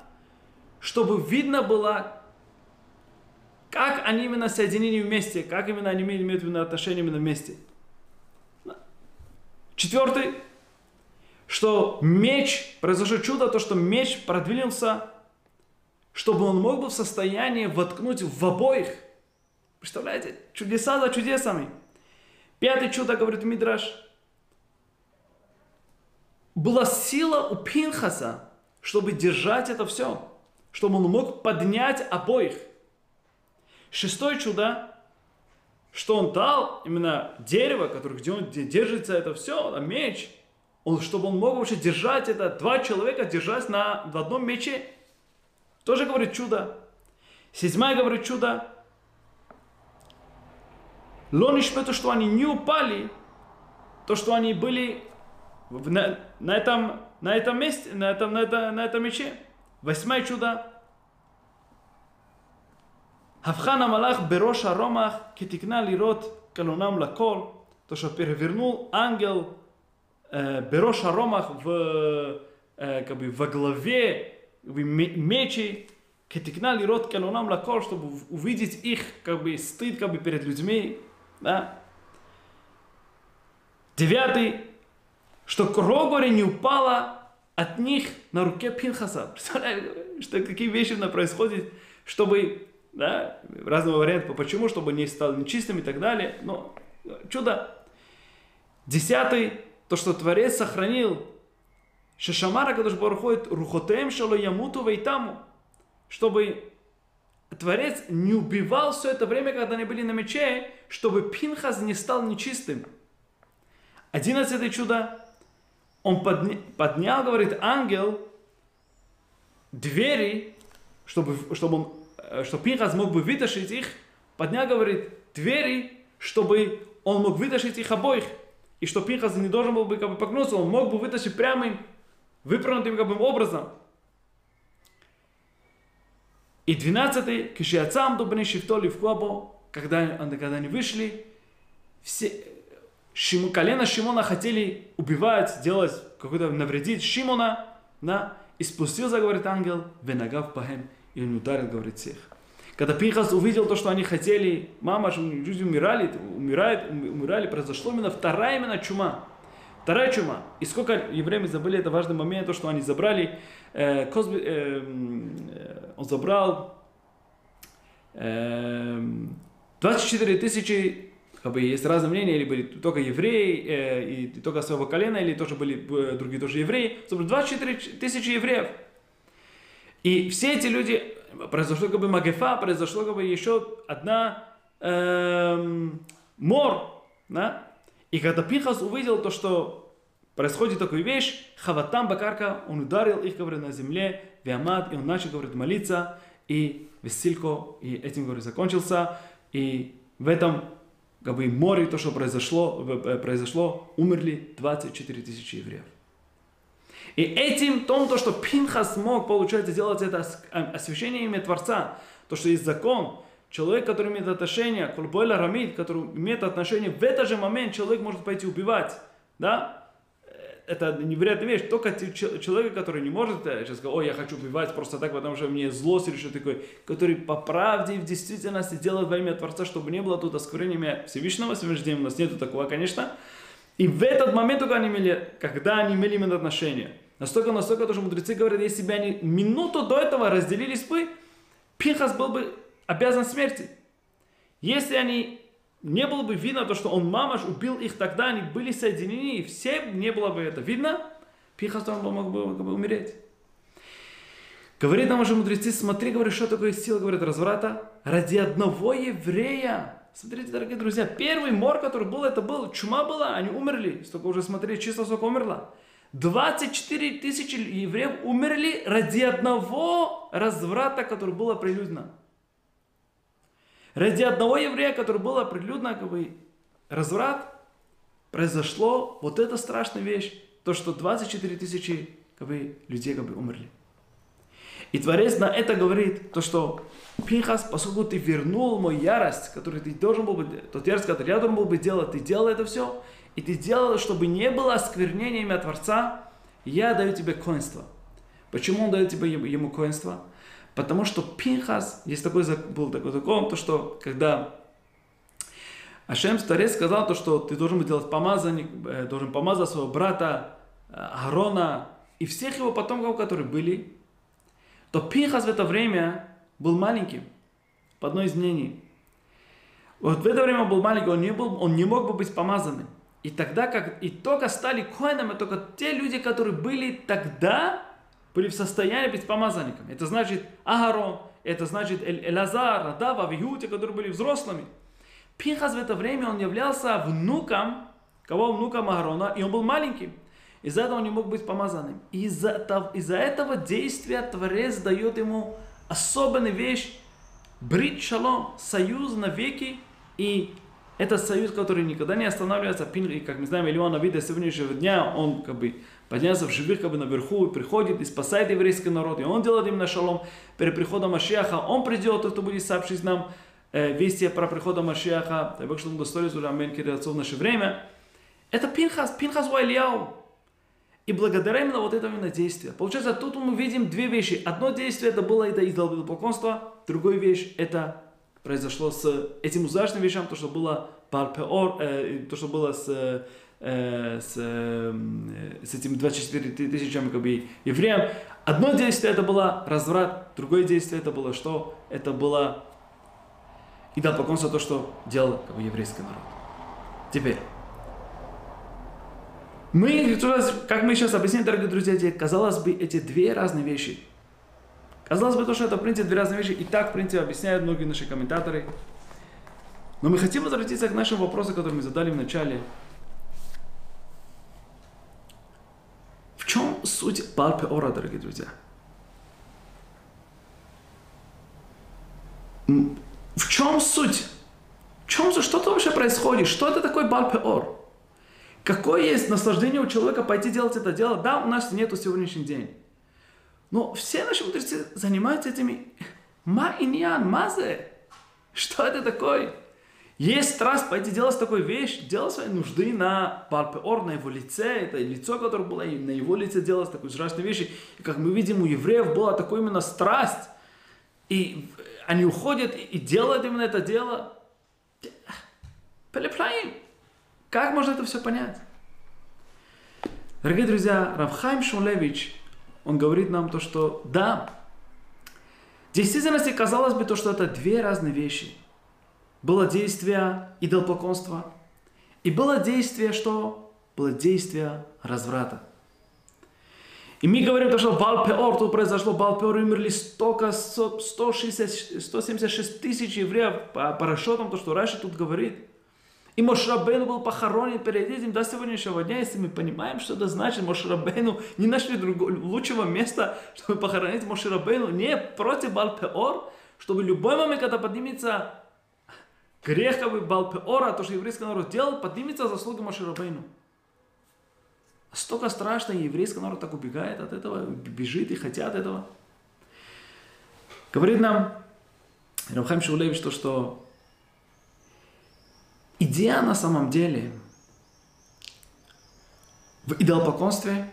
чтобы видно было, как они именно соединены вместе, как именно они имеют отношение именно вместе. Четвертый, что меч, произошло чудо, то что меч продвинулся, чтобы он мог бы в состоянии воткнуть в обоих. Представляете, чудеса за чудесами. Пятое чудо, говорит Мидраш, была сила у Пинхаса, чтобы держать это все, чтобы он мог поднять обоих. Шестое чудо, что он дал именно дерево, которое, где он где держится это все, а меч, он, чтобы он мог вообще держать это, два человека держать на, на одном мече. Тоже говорит чудо. Седьмое говорит чудо. Лонишме, то, что они не упали, то, что они были в, на, на, этом, на этом месте, на этом, на этом, на этом мече. Восьмое чудо. Хавхана Малах Бероша Ромах Китикна Лирот Калунам Лакол, то, что перевернул ангел э, Бероша Ромах в, э, как бы, во главе мечи, Китикна Лирот Калунам Лакол, чтобы увидеть их как бы стыд как бы, перед людьми. Да? Девятый, что Крогори не упала от них на руке Пинхаса. Представляете, что какие вещи происходят, чтобы. Да? Разного варианта, почему, чтобы не стал нечистым и так далее. Но чудо. Десятый, то, что Творец сохранил Шешамара, который проходит Рухотем Шало Ямуту Вейтаму, чтобы Творец не убивал все это время, когда они были на мече, чтобы Пинхас не стал нечистым. Одиннадцатое чудо. Он подня... поднял, говорит, ангел двери, чтобы, чтобы он что Пинхас мог бы вытащить их, поднял, говорит, двери, чтобы он мог вытащить их обоих. И что Пинхас не должен был бы как бы погнуться, он мог бы вытащить прямым, выпрямленным как бы образом. И двенадцатый, кишиацам дубни шифтоли в куабо, когда они вышли, все, колено Шимона хотели убивать, делать, какой-то навредить Шимона, да, и спустился, говорит ангел, венагав пахем. И он ударил, говорит, всех. Когда Пинхас увидел то, что они хотели, мама, что люди умирали, умирают, умирали, произошла именно вторая именно чума. Вторая чума. И сколько евреи забыли, это важный момент, то, что они забрали, э, Козби, э, он забрал э, двадцать четыре тысячи, как бы есть разные мнения, или были только евреи, э, и только своего колена, или тоже были э, другие тоже евреи, двадцать четыре тысячи евреев. И все эти люди, произошло как бы магефа, произошло как бы еще одна эм, мор. Да? И когда Пинхас увидел то, что происходит такая вещь, Хаватам Бакарка, он ударил их, говорит, на земле, Виамат, и он начал, говорит, молиться, и Весилько, и этим, говорит, закончился. И в этом, как бы, море, то, что произошло, произошло умерли двадцать четыре тысячи евреев. И этим, том, то, что Пинхас мог, получается, делать это освящение имя Творца, то, что есть закон, человек, который имеет отношение, Кульбойла Рамид, который имеет отношение, в этот же момент человек может пойти убивать, да, это невероятная вещь, только человек, который не может, сейчас сказать, ой, я хочу убивать просто так, потому что мне злость или что-то такое, который по правде и в действительности делает во имя Творца, чтобы не было тут оскорбления имя Всевышнего, сегодня у нас нету такого, конечно. И в этот момент, когда они имели, когда они имели именно отношения, настолько, настолько, то, что мудрецы говорят, если бы они минуту до этого разделились бы, Пинхас был бы обязан смерти. Если они не было бы видно, то, что он мамаш убил их, тогда они были соединены, и всем не было бы это видно, Пинхас мог бы, как бы умереть. Говорит нам уже мудрецы, смотри, говорит, что такое сила, говорит, разврата ради одного еврея. Смотрите, дорогие друзья, первый мор, который был, это был, чума была, они умерли. Столько уже, смотрите, числа сколько умерло. двадцать четыре тысячи евреев умерли ради одного разврата, который было прилюдно. Ради одного еврея, который было прилюдно, как бы, разврат, произошло вот эта страшная вещь. то, что двадцать четыре тысячи как бы, людей как бы, умерли. И Творец на это говорит, то, что Пинхас, поскольку ты вернул мою ярость, которую ты должен был бы, тот ярость, который я должен был бы делать, ты делал это все, и ты делал, чтобы не было осквернения имя Творца, я даю тебе коинство. Почему он дает тебе ему коинство? Потому что Пинхас, есть такой, был такой закон, то, что когда Ашем Творец сказал, то, что ты должен делать помазание, должен помазать своего брата Аарона и всех его потомков, которые были, то Пинхас в это время был маленьким, по одной из мнений. Вот в это время он был маленький, он не, был, он не мог бы быть помазанным. И тогда, как и только стали коэнами, только те люди, которые были тогда, были в состоянии быть помазанником. Это значит Аарон, это значит Элазар, Надав, Авиуд, которые были взрослыми. Пинхас в это время, он являлся внуком, кого? Внуком Аарона, и он был маленьким. Из-за этого он не мог быть помазанным. Из-за из этого действия Творец дает ему особенную вещь, брит шалом, союз навеки, и этот союз, который никогда не останавливается, и, как мы знаем, Элион Ави до сегодняшнего дня, он как бы поднялся в живых, как бы наверху, и приходит, и спасает еврейский народ, и он делает именно шалом. Перед приходом Машиаха он придет, тот, кто будет сообщить нам э, вести про прихода Машиаха, дай Бог, что он достоин, аминь, кирилл, в наше время. Это Пинхас, Пинхас Уайлияу. И благодаря именно вот этому именно действию. Получается, тут мы видим две вещи. Одно действие это было это идолопоклонство, другая вещь это произошло с этим ужасным вещам, то, что было Баль-Пеор, э, то, что было с, э, с, э, с этими двадцатью четырьмя тысячами как бы, евреев. Одно действие это было разврат, другое действие это было что? Это было идолопоклонство, то, что делал как бы, еврейский народ. Теперь. Мы, как мы сейчас объясним, дорогие друзья, казалось бы, эти две разные вещи. Казалось бы, то, что это, в принципе, две разные вещи. И так, в принципе, объясняют многие наши комментаторы. Но мы хотим возвратиться к нашему вопросу, который мы задали в начале. В чем суть Баль-Пеора, дорогие друзья? В чем суть? В чем суть? Что-то вообще происходит? Что это такое Баль-Пеор? Какое есть наслаждение у человека пойти делать это дело? Да, у нас нету сегодняшний день. Но все наши мудрецы занимаются этими ма иньян, мазе. Что это такое? Есть страсть пойти делать такую вещь, делать свои нужды на Баль-Пеор, на его лице. Это лицо, которое было, и на его лице делалось такой страшной вещи. И как мы видим, у евреев была такая именно страсть. И они уходят и делают именно это дело. Пелеплаим. Как можно это все понять? Дорогие друзья, Рав Хаим Шмулевич, он говорит нам то, что да, в действительности казалось бы то, что это две разные вещи. Было действие идолопоклонства и было действие что? Было действие разврата. И мы говорим то, что Баль-Пеор, тут произошло, Баль-Пеор умерли столько, сто семьдесят шесть тысяч евреев по, по расчетам, то, что Раши тут говорит. И Моше Рабейну был похоронен перед этим до сегодняшнего дня. Если мы понимаем, что это значит, Моше Рабейну не нашли другого, лучшего места, чтобы похоронить Моше Рабейну, не против Баль-Пеор, чтобы в любой момент, когда поднимется грех Баль-Пеора, то, что еврейский народ делал, поднимется заслуга Моше Рабейну. Столько страшно, и еврейский народ так убегает от этого, бежит и хотят этого. Говорит нам Рав Хаим Шмулевич то, что идея на самом деле в идолопоклонстве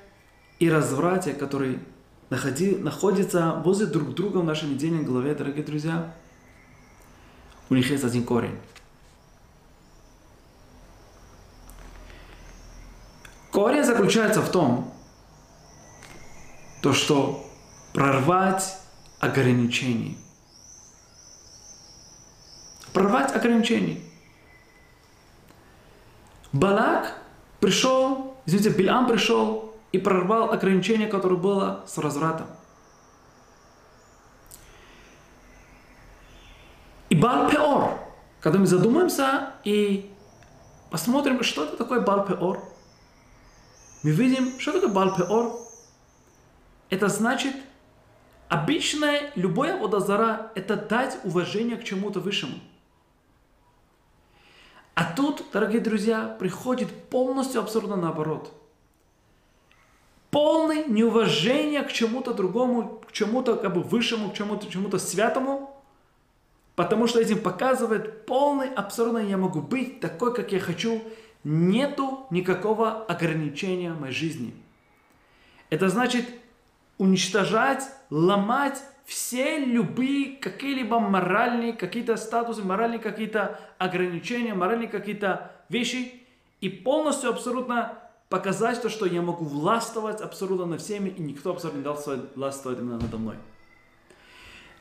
и разврате, который находи, находится возле друг друга в нашей недельной голове, дорогие друзья, у них есть один корень. Корень заключается в том, то, что прорвать ограничения. Прорвать ограничения. Балак пришел, извините, Билам пришел и прорвал ограничение, которое было с развратом. И Баль-Пеор, когда мы задумаемся и посмотрим, что это такое Баль-Пеор, мы видим, что такое Баль-Пеор. Это значит, обычное, любое водозара, это дать уважение к чему-то высшему. А тут, дорогие друзья, приходит полностью абсурдно наоборот. полное неуважение к чему-то другому, к чему-то как бы высшему, к чему-то чему-то святому, потому что этим показывает полный абсурдно, я могу быть такой, как я хочу, нету никакого ограничения в моей жизни. Это значит уничтожать, ломать все любые какие-либо моральные какие-то статусы, моральные какие-то ограничения, моральные какие-то вещи и полностью абсолютно показать то, что я могу властвовать абсолютно над всеми, и никто абсолютно не дал властвовать именно надо мной.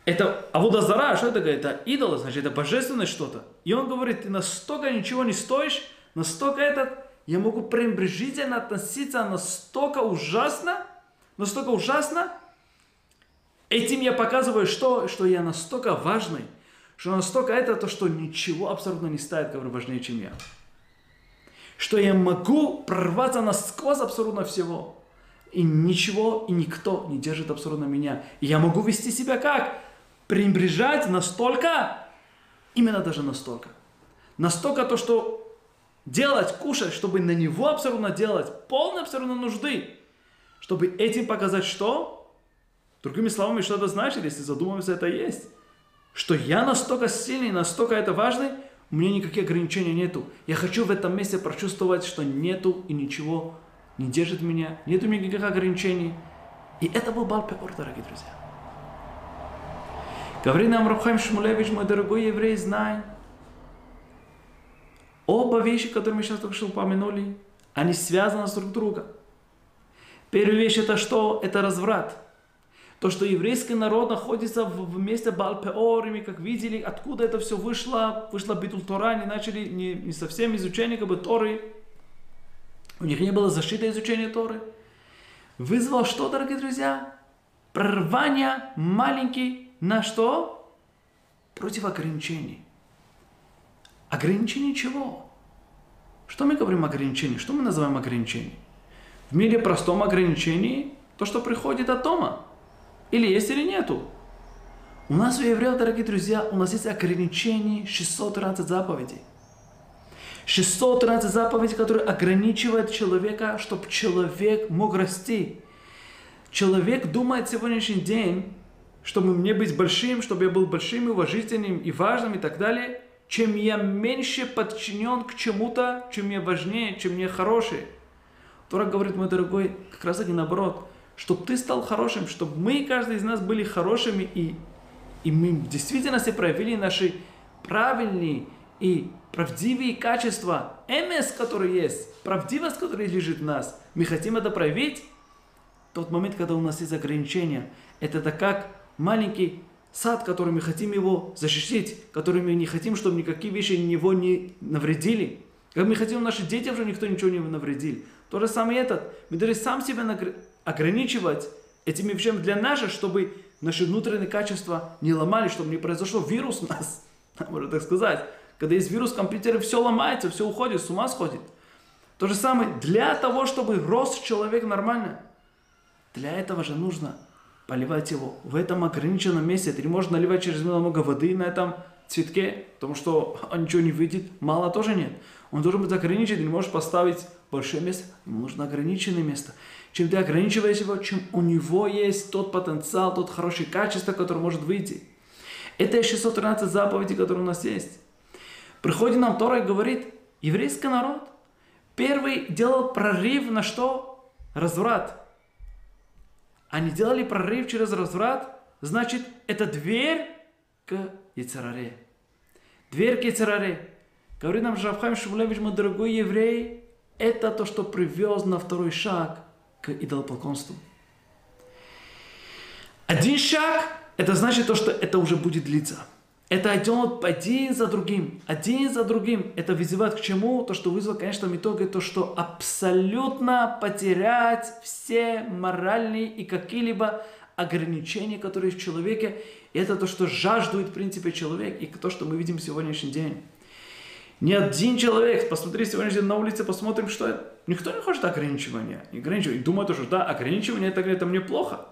Это, а вот Азара, что это говорит? Это идол, значит, это божественное что-то. И он говорит, ты настолько ничего не стоишь, настолько этот, я могу пренебрежительно относиться, настолько ужасно, настолько ужасно, этим я показываю, что, что я настолько важный, что настолько это то, что ничего абсолютно не ставит, говорю, важнее, чем я. Что я могу прорваться насквозь абсолютно всего. И ничего, и никто не держит абсолютно меня. И я могу вести себя как? Пренебрежать настолько, именно даже настолько. Настолько то, что делать, кушать, чтобы на него абсолютно делать, полной абсолютно нужды. Чтобы этим показать что? Другими словами, что это значит, если задумываться, это есть. Что я настолько сильный, настолько это важный, у меня никаких ограничений нету. Я хочу в этом месте прочувствовать, что нету и ничего не держит меня, нету никаких ограничений. И это был Бааль Пеор, дорогие друзья. Говорит нам Рав Хаим Шмулевич, мой дорогой еврей, знай, оба вещи, которые мы сейчас только что упомянули, они связаны с друг другом. Первая вещь это что? Это разврат. То, что еврейский народ находится в месте Бааль Пеор, мы как видели, откуда это все вышло, вышло Битуль Тора, они начали не, не совсем изучение как бы, Торы, у них не было защиты изучения Торы. Вызвал что, дорогие друзья? Прорвание маленький на что? Против ограничений. Ограничений чего? Что мы говорим о ограничении? Что мы называем ограничением? В мире простом ограничении то, что приходит от дома. Или есть, или нету. У нас у евреев, дорогие друзья, у нас есть ограничение шестьсот тринадцать заповедей. шестьсот тринадцать заповедей, которые ограничивают человека, чтобы человек мог расти. Человек думает сегодняшний день, чтобы мне быть большим, чтобы я был большим и уважительным, и важным, и так далее. Чем я меньше подчинен к чему-то, чем я важнее, чем я хороший. Тора говорит, мой дорогой, как раз таки наоборот. Чтобы ты стал хорошим, чтобы мы, каждый из нас, были хорошими, и, и мы в действительности проявили наши правильные и правдивые качества, МС, которые есть, правдивость, которая лежит в нас. Мы хотим это проявить. Тот момент, когда у нас есть ограничения, это как маленький сад, который мы хотим его защитить, который мы не хотим, чтобы никакие вещи его не навредили. Как мы хотим, наши дети уже никто ничего не навредил. То же самое этот. Мы даже сам себя нагр... ограничивать этими вещами для нас, чтобы наши внутренние качества не ломали, чтобы не произошло вирус у нас, можно так сказать. Когда есть вирус в компьютере, все ломается, все уходит, с ума сходит. То же самое для того, чтобы рос человек нормально. Для этого же нужно поливать его в этом ограниченном месте. Ты не можешь наливать через много воды на этом цветке, потому что он ничего не видит, мало тоже нет. Он должен быть ограничен, ты не можешь поставить большое место, ему нужно ограниченное место. Чем ты ограничиваешь его, чем у него есть тот потенциал, тот хороший качество, которое может выйти. Это шестьсот тринадцать заповедей, которые у нас есть. Приходит нам Тора и говорит, еврейский народ первый делал прорыв на что? Разврат. Они делали прорыв через разврат, значит, это дверь к Ецараре. Дверь к Ецараре. Говорит нам Рав Хаим Шмулевич, мой дорогой еврей, это то, что привез на второй шаг к идолопоклонству. Один шаг, это значит то, что это уже будет длиться. Это идет один за другим, один за другим. Это вызывает к чему? То, что вызвало, конечно, в итоге то, что абсолютно потерять все моральные и какие-либо ограничения, которые в человеке. И это то, что жаждует, в принципе, человек, и то, что мы видим в сегодняшний день. Ни один человек, посмотри, сегодня на улице посмотрим, что это. Никто не хочет ограничивания. И думает, что да, ограничивание это, это мне плохо.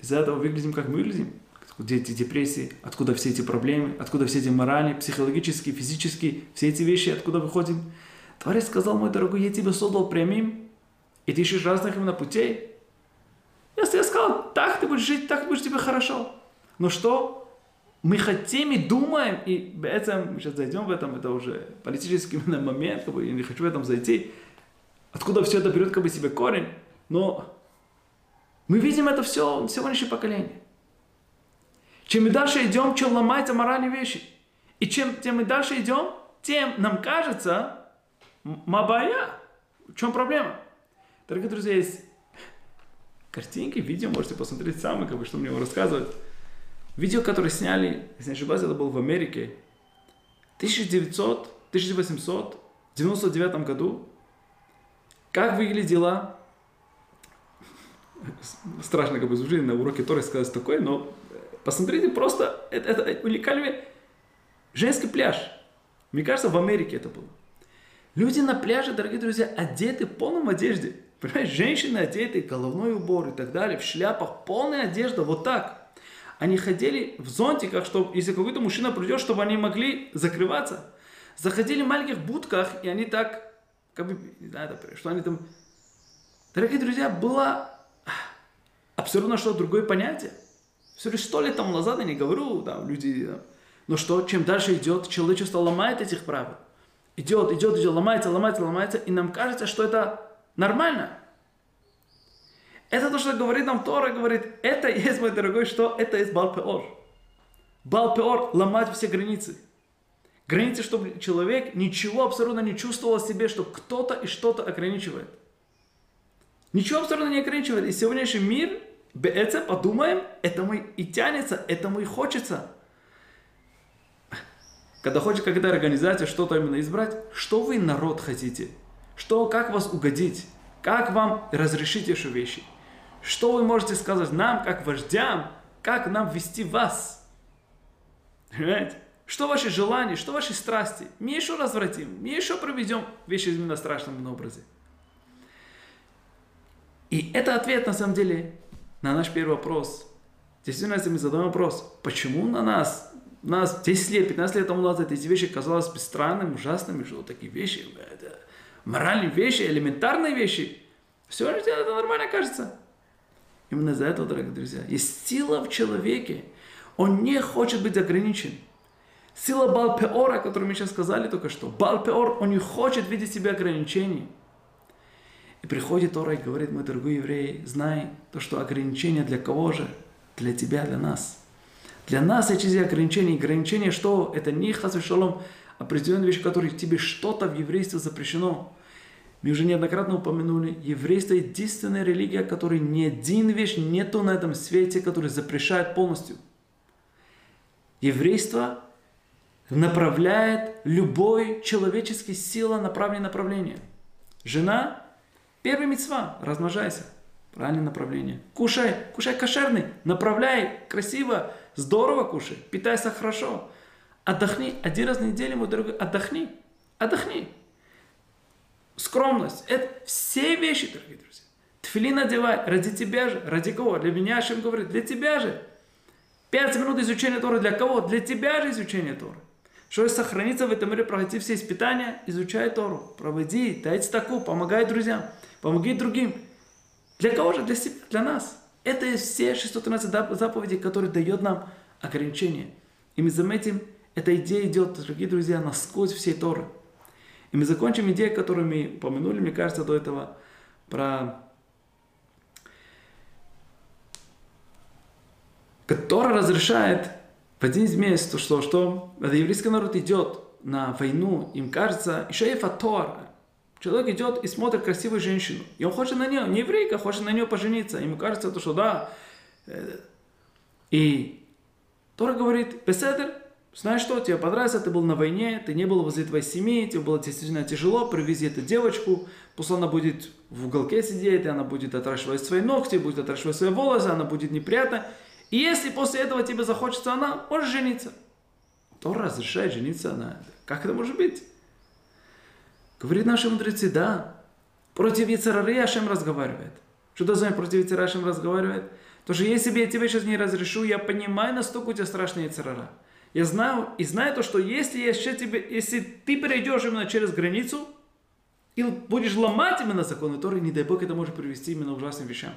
Из-за этого выглядим, как мы выглядим. Откуда эти депрессии, откуда все эти проблемы, откуда все эти морали, психологические, физические, все эти вещи, откуда выходим. Творец сказал, мой дорогой, я тебя создал прямым И ты ищешь разных именно путей. Если я сказал, так ты будешь жить, так будет тебе хорошо. Но что? Мы хотим и думаем, и в этом, мы сейчас зайдем в этом, это уже политический момент, как бы, я не хочу в этом зайти, откуда все это берет как бы себе корень, но мы видим это все сегодняшнее поколение. Чем мы дальше идем, чем ломаются моральные вещи. И чем тем мы дальше идем, тем нам кажется, мабая, в чем проблема? Дорогие друзья, есть картинки, видео, можете посмотреть сами, как бы, что мне рассказывают. Видео, которое сняли, если не ошибаюсь, это было в Америке, в тысяча девятьсот, тысяча восемьсот девяносто девятом году, как выглядели дела, страшно как бы звучит на уроке Торы сказать такое, но посмотрите просто, это, это уникальный женский пляж, мне кажется, в Америке это было. Люди на пляже, дорогие друзья, одеты в полном одежде, понимаете, женщины одеты, головной убор и так далее, в шляпах, полная одежда, вот так. Они ходили в зонтиках, чтобы, если какой-то мужчина придет, чтобы они могли закрываться. Заходили в маленьких будках, и они так, как бы, не знаю, что они там... Дорогие друзья, было абсолютно что-то другое понятие. Все лишь сто лет тому назад я не говорю, да, люди... Да. Но что, чем дальше идет, человечество ломает этих правил. Идет, идет, идет, ломается, ломается, ломается, и нам кажется, что это нормально. Это то, что говорит нам Тора, говорит, это есть, мой дорогой, что? Это есть Баал-Пеор. Баал-Пеор ломать все границы. Границы, чтобы человек ничего абсолютно не чувствовал о себе, что кто-то и что-то ограничивает. Ничего абсолютно не ограничивает. И сегодняшний мир, беэце, подумаем, этому и тянется, этому и хочется. Когда хочет какая-то организация что-то именно избрать, что вы, народ, хотите? Что, как вас угодить? Как вам разрешить эти вещи? Что вы можете сказать нам, как вождям, как нам вести вас? Понимаете? Что ваши желания, что ваши страсти? Мы еще развратим, мы еще проведем вещи именно в страшном образе. И это ответ, на самом деле, на наш первый вопрос. Действительно, если мы задаем вопрос, почему на нас, нас десять лет, пятнадцать лет тому назад эти вещи казались странными, ужасными, что такие вещи... Моральные вещи, элементарные вещи. Все это нормально кажется. Именно за это, дорогие друзья, есть сила в человеке. Он не хочет быть ограничен. Сила Баал-Пеора, о которой мы сейчас сказали только что. Баал-Пеор, он не хочет видеть в себе ограничений. И приходит Тора и говорит, мой дорогой еврей, знай, то, что ограничения для кого же? Для тебя, для нас. Для нас эти ограничения. Ограничения что? Это не хас вешалом, определенные вещи, которые тебе что-то в еврействе запрещено. Мы уже неоднократно упомянули, еврейство единственная религия, которой ни один вещь нету на этом свете, который запрещает полностью. Еврейство направляет любой человеческий силой направленное направление. Жена, первый мицва, размножайся, правильное направление. Кушай, кушай кошерный, направляй, красиво, здорово кушай, питайся хорошо. Отдохни. Один раз в неделю, мой дорогой, отдохни. Отдохни. Скромность. Это все вещи, дорогие друзья. Тфилин одевай. Ради тебя же. Ради кого? Для меня, Ашем говорит. Для тебя же. Пять минут изучения Торы. Для кого? Для тебя же изучение Торы. Чтобы сохраниться в этом мире, пройти все испытания, изучай Тору. Проводи, дай цдаку, помогай друзьям. Помоги другим. Для кого же? Для себя, для нас. Это и все шестьсот тринадцать заповедей, которые дает нам ограничения. И мы заметим, эта идея идет, дорогие друзья, насквозь всей Торы. И мы закончим идею, которую мы упомянули, мне кажется, до этого, про... которая разрешает в один из месяцев, что, что еврейский народ идет на войну, им кажется, еще и фатор. Человек идет и смотрит красивую женщину. И он хочет на нее, не еврейка, хочет на нее пожениться. Ему кажется, что да. И Тора говорит, беседер, знаешь что, тебе понравится, ты был на войне, ты не был возле твоей семьи, тебе было действительно тяжело, привези эту девочку, пусть она будет в уголке сидеть, она будет отращивать свои ногти, будет отращивать свои волосы, она будет неприятна. И если после этого тебе захочется она, можешь жениться. То разрешает жениться она. Как это может быть? Говорит наши мудрецы, да, против Ецарары Ашем разговаривает. Что это значит против Ецарары Ашем разговаривает? То что если я тебе сейчас не разрешу, я понимаю, настолько у тебя страшная Ецарара. Я знаю, и знаю то, что если, я еще тебе, если ты перейдешь именно через границу, И будешь ломать именно законы Торы, не дай Бог, это может привести именно к ужасным вещам.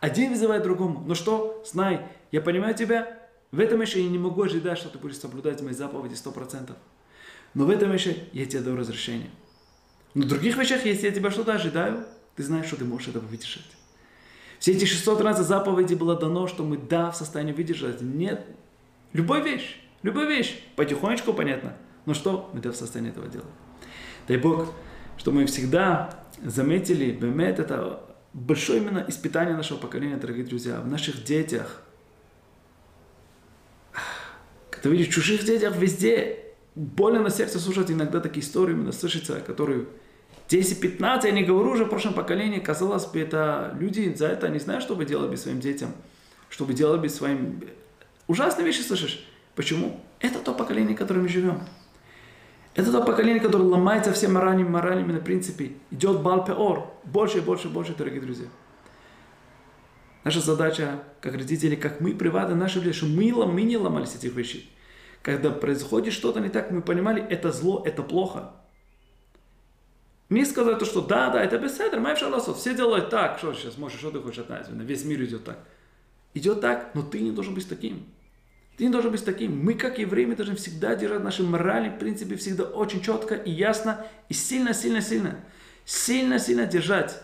Один вызывает другому. Но что? Знай, я понимаю тебя, в этом еще я не могу ожидать, что ты будешь соблюдать мои заповеди сто процентов. Но в этом еще я тебе даю разрешение. Но в других вещах, если я тебя что-то ожидаю, ты знаешь, что ты можешь этого выдержать. Все эти шестьсот тринадцать заповедей было дано, что мы да, в состоянии выдержать. Нет. Любая вещь, любая вещь. Потихонечку, понятно. Но что? Мы да, в состоянии этого делать. Дай Бог, что мы всегда заметили, бемет, это большое именно испытание нашего поколения, дорогие друзья, в наших детях. Когда видишь, в чужих детях везде больно на сердце слушать иногда такие истории, именно слышится, которые десять-пятнадцать, я не говорю уже в прошлом поколении, казалось бы, это люди за это не знают, что бы делали своим детям, что бы делали своим... Ужасные вещи слышишь. Почему? Это то поколение, в котором мы живем. Это то поколение, которое ломается всем моральными, моральными на принципе. Идет бал-пеор. Больше и больше и больше, дорогие друзья. Наша задача, как родители, как мы, приваты, наши люди, что мы, мы не ломались этих вещей. Когда происходит что-то не так, мы понимали, это зло, это плохо. Мне сказали то, что да, да, это беседер, майфшаласов, все делают так, что сейчас можешь, что ты хочешь от нас, весь мир идет так. Идет так, но ты не должен быть таким. Ты не должен быть таким. Мы, как евреи, мы должны всегда держать наши морали, в принципе, всегда очень четко и ясно, и сильно-сильно-сильно, сильно-сильно держать.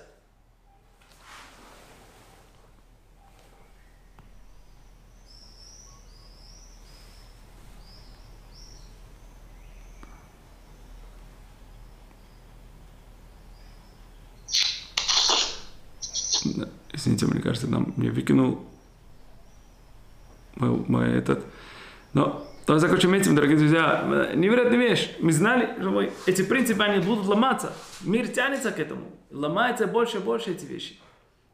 Извините, мне кажется, там мне выкинул мой, мой этот. Но давай закончим этим, дорогие друзья. Невероятная вещь. Мы знали, что эти принципы, они будут ломаться. Мир тянется к этому. Ломается больше и больше эти вещи.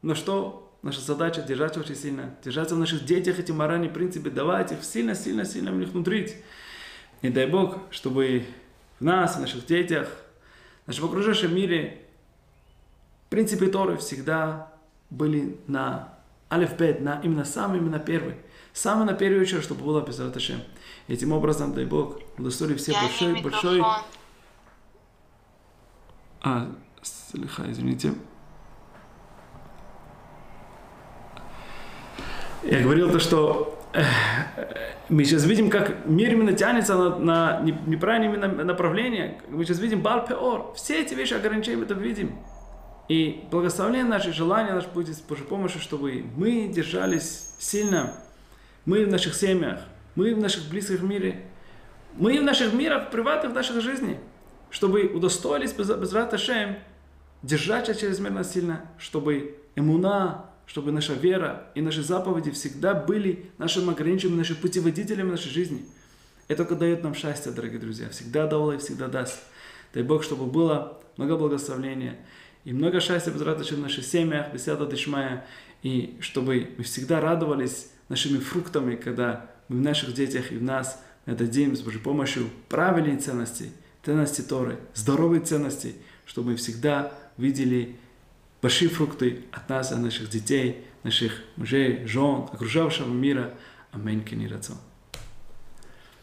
Но что? Наша задача держаться очень сильно. Держаться в наших детях эти моральные принципы. Давайте их сильно-сильно-сильно в них внутрить. Не дай Бог, чтобы в нас, в наших детях, в нашем окружающем мире принципы Торы всегда были на алефбет, на именно самый, именно первый. Самый на первый вечер, чтобы было писать Ашем. Этим образом, дай Бог, удостоили все большой, большой... А, слегка, извините. Я говорил то, что э, мы сейчас видим, как мир именно тянется на, на неправильное направление. Мы сейчас видим бал-пеор. Все эти вещи ограничения мы это видим. И благословение наше, желание наше будет с Божьей помощью, чтобы мы держались сильно. Мы в наших семьях, мы в наших близких в мире, мы в наших мирах, приватных в нашей жизни, чтобы удостоились Безрат Ашем, держаться чрезмерно сильно, чтобы эмуна, чтобы наша вера и наши заповеди всегда были нашим ограничением, нашим путеводителем нашей жизни. Это только дает нам счастье, дорогие друзья. Всегда давало и всегда даст. Дай Бог, чтобы было много благословения. И много счастья, Безрат Ашем, в наших семьях, беседа Дешмая. И чтобы мы всегда радовались нашими фруктами, когда мы в наших детях и в нас отдадим с Божьей помощью правильные ценности, ценности Торы, здоровые ценности, чтобы мы всегда видели большие фрукты от нас, от наших детей, наших мужей, жен, окружавшего мира. Аминь.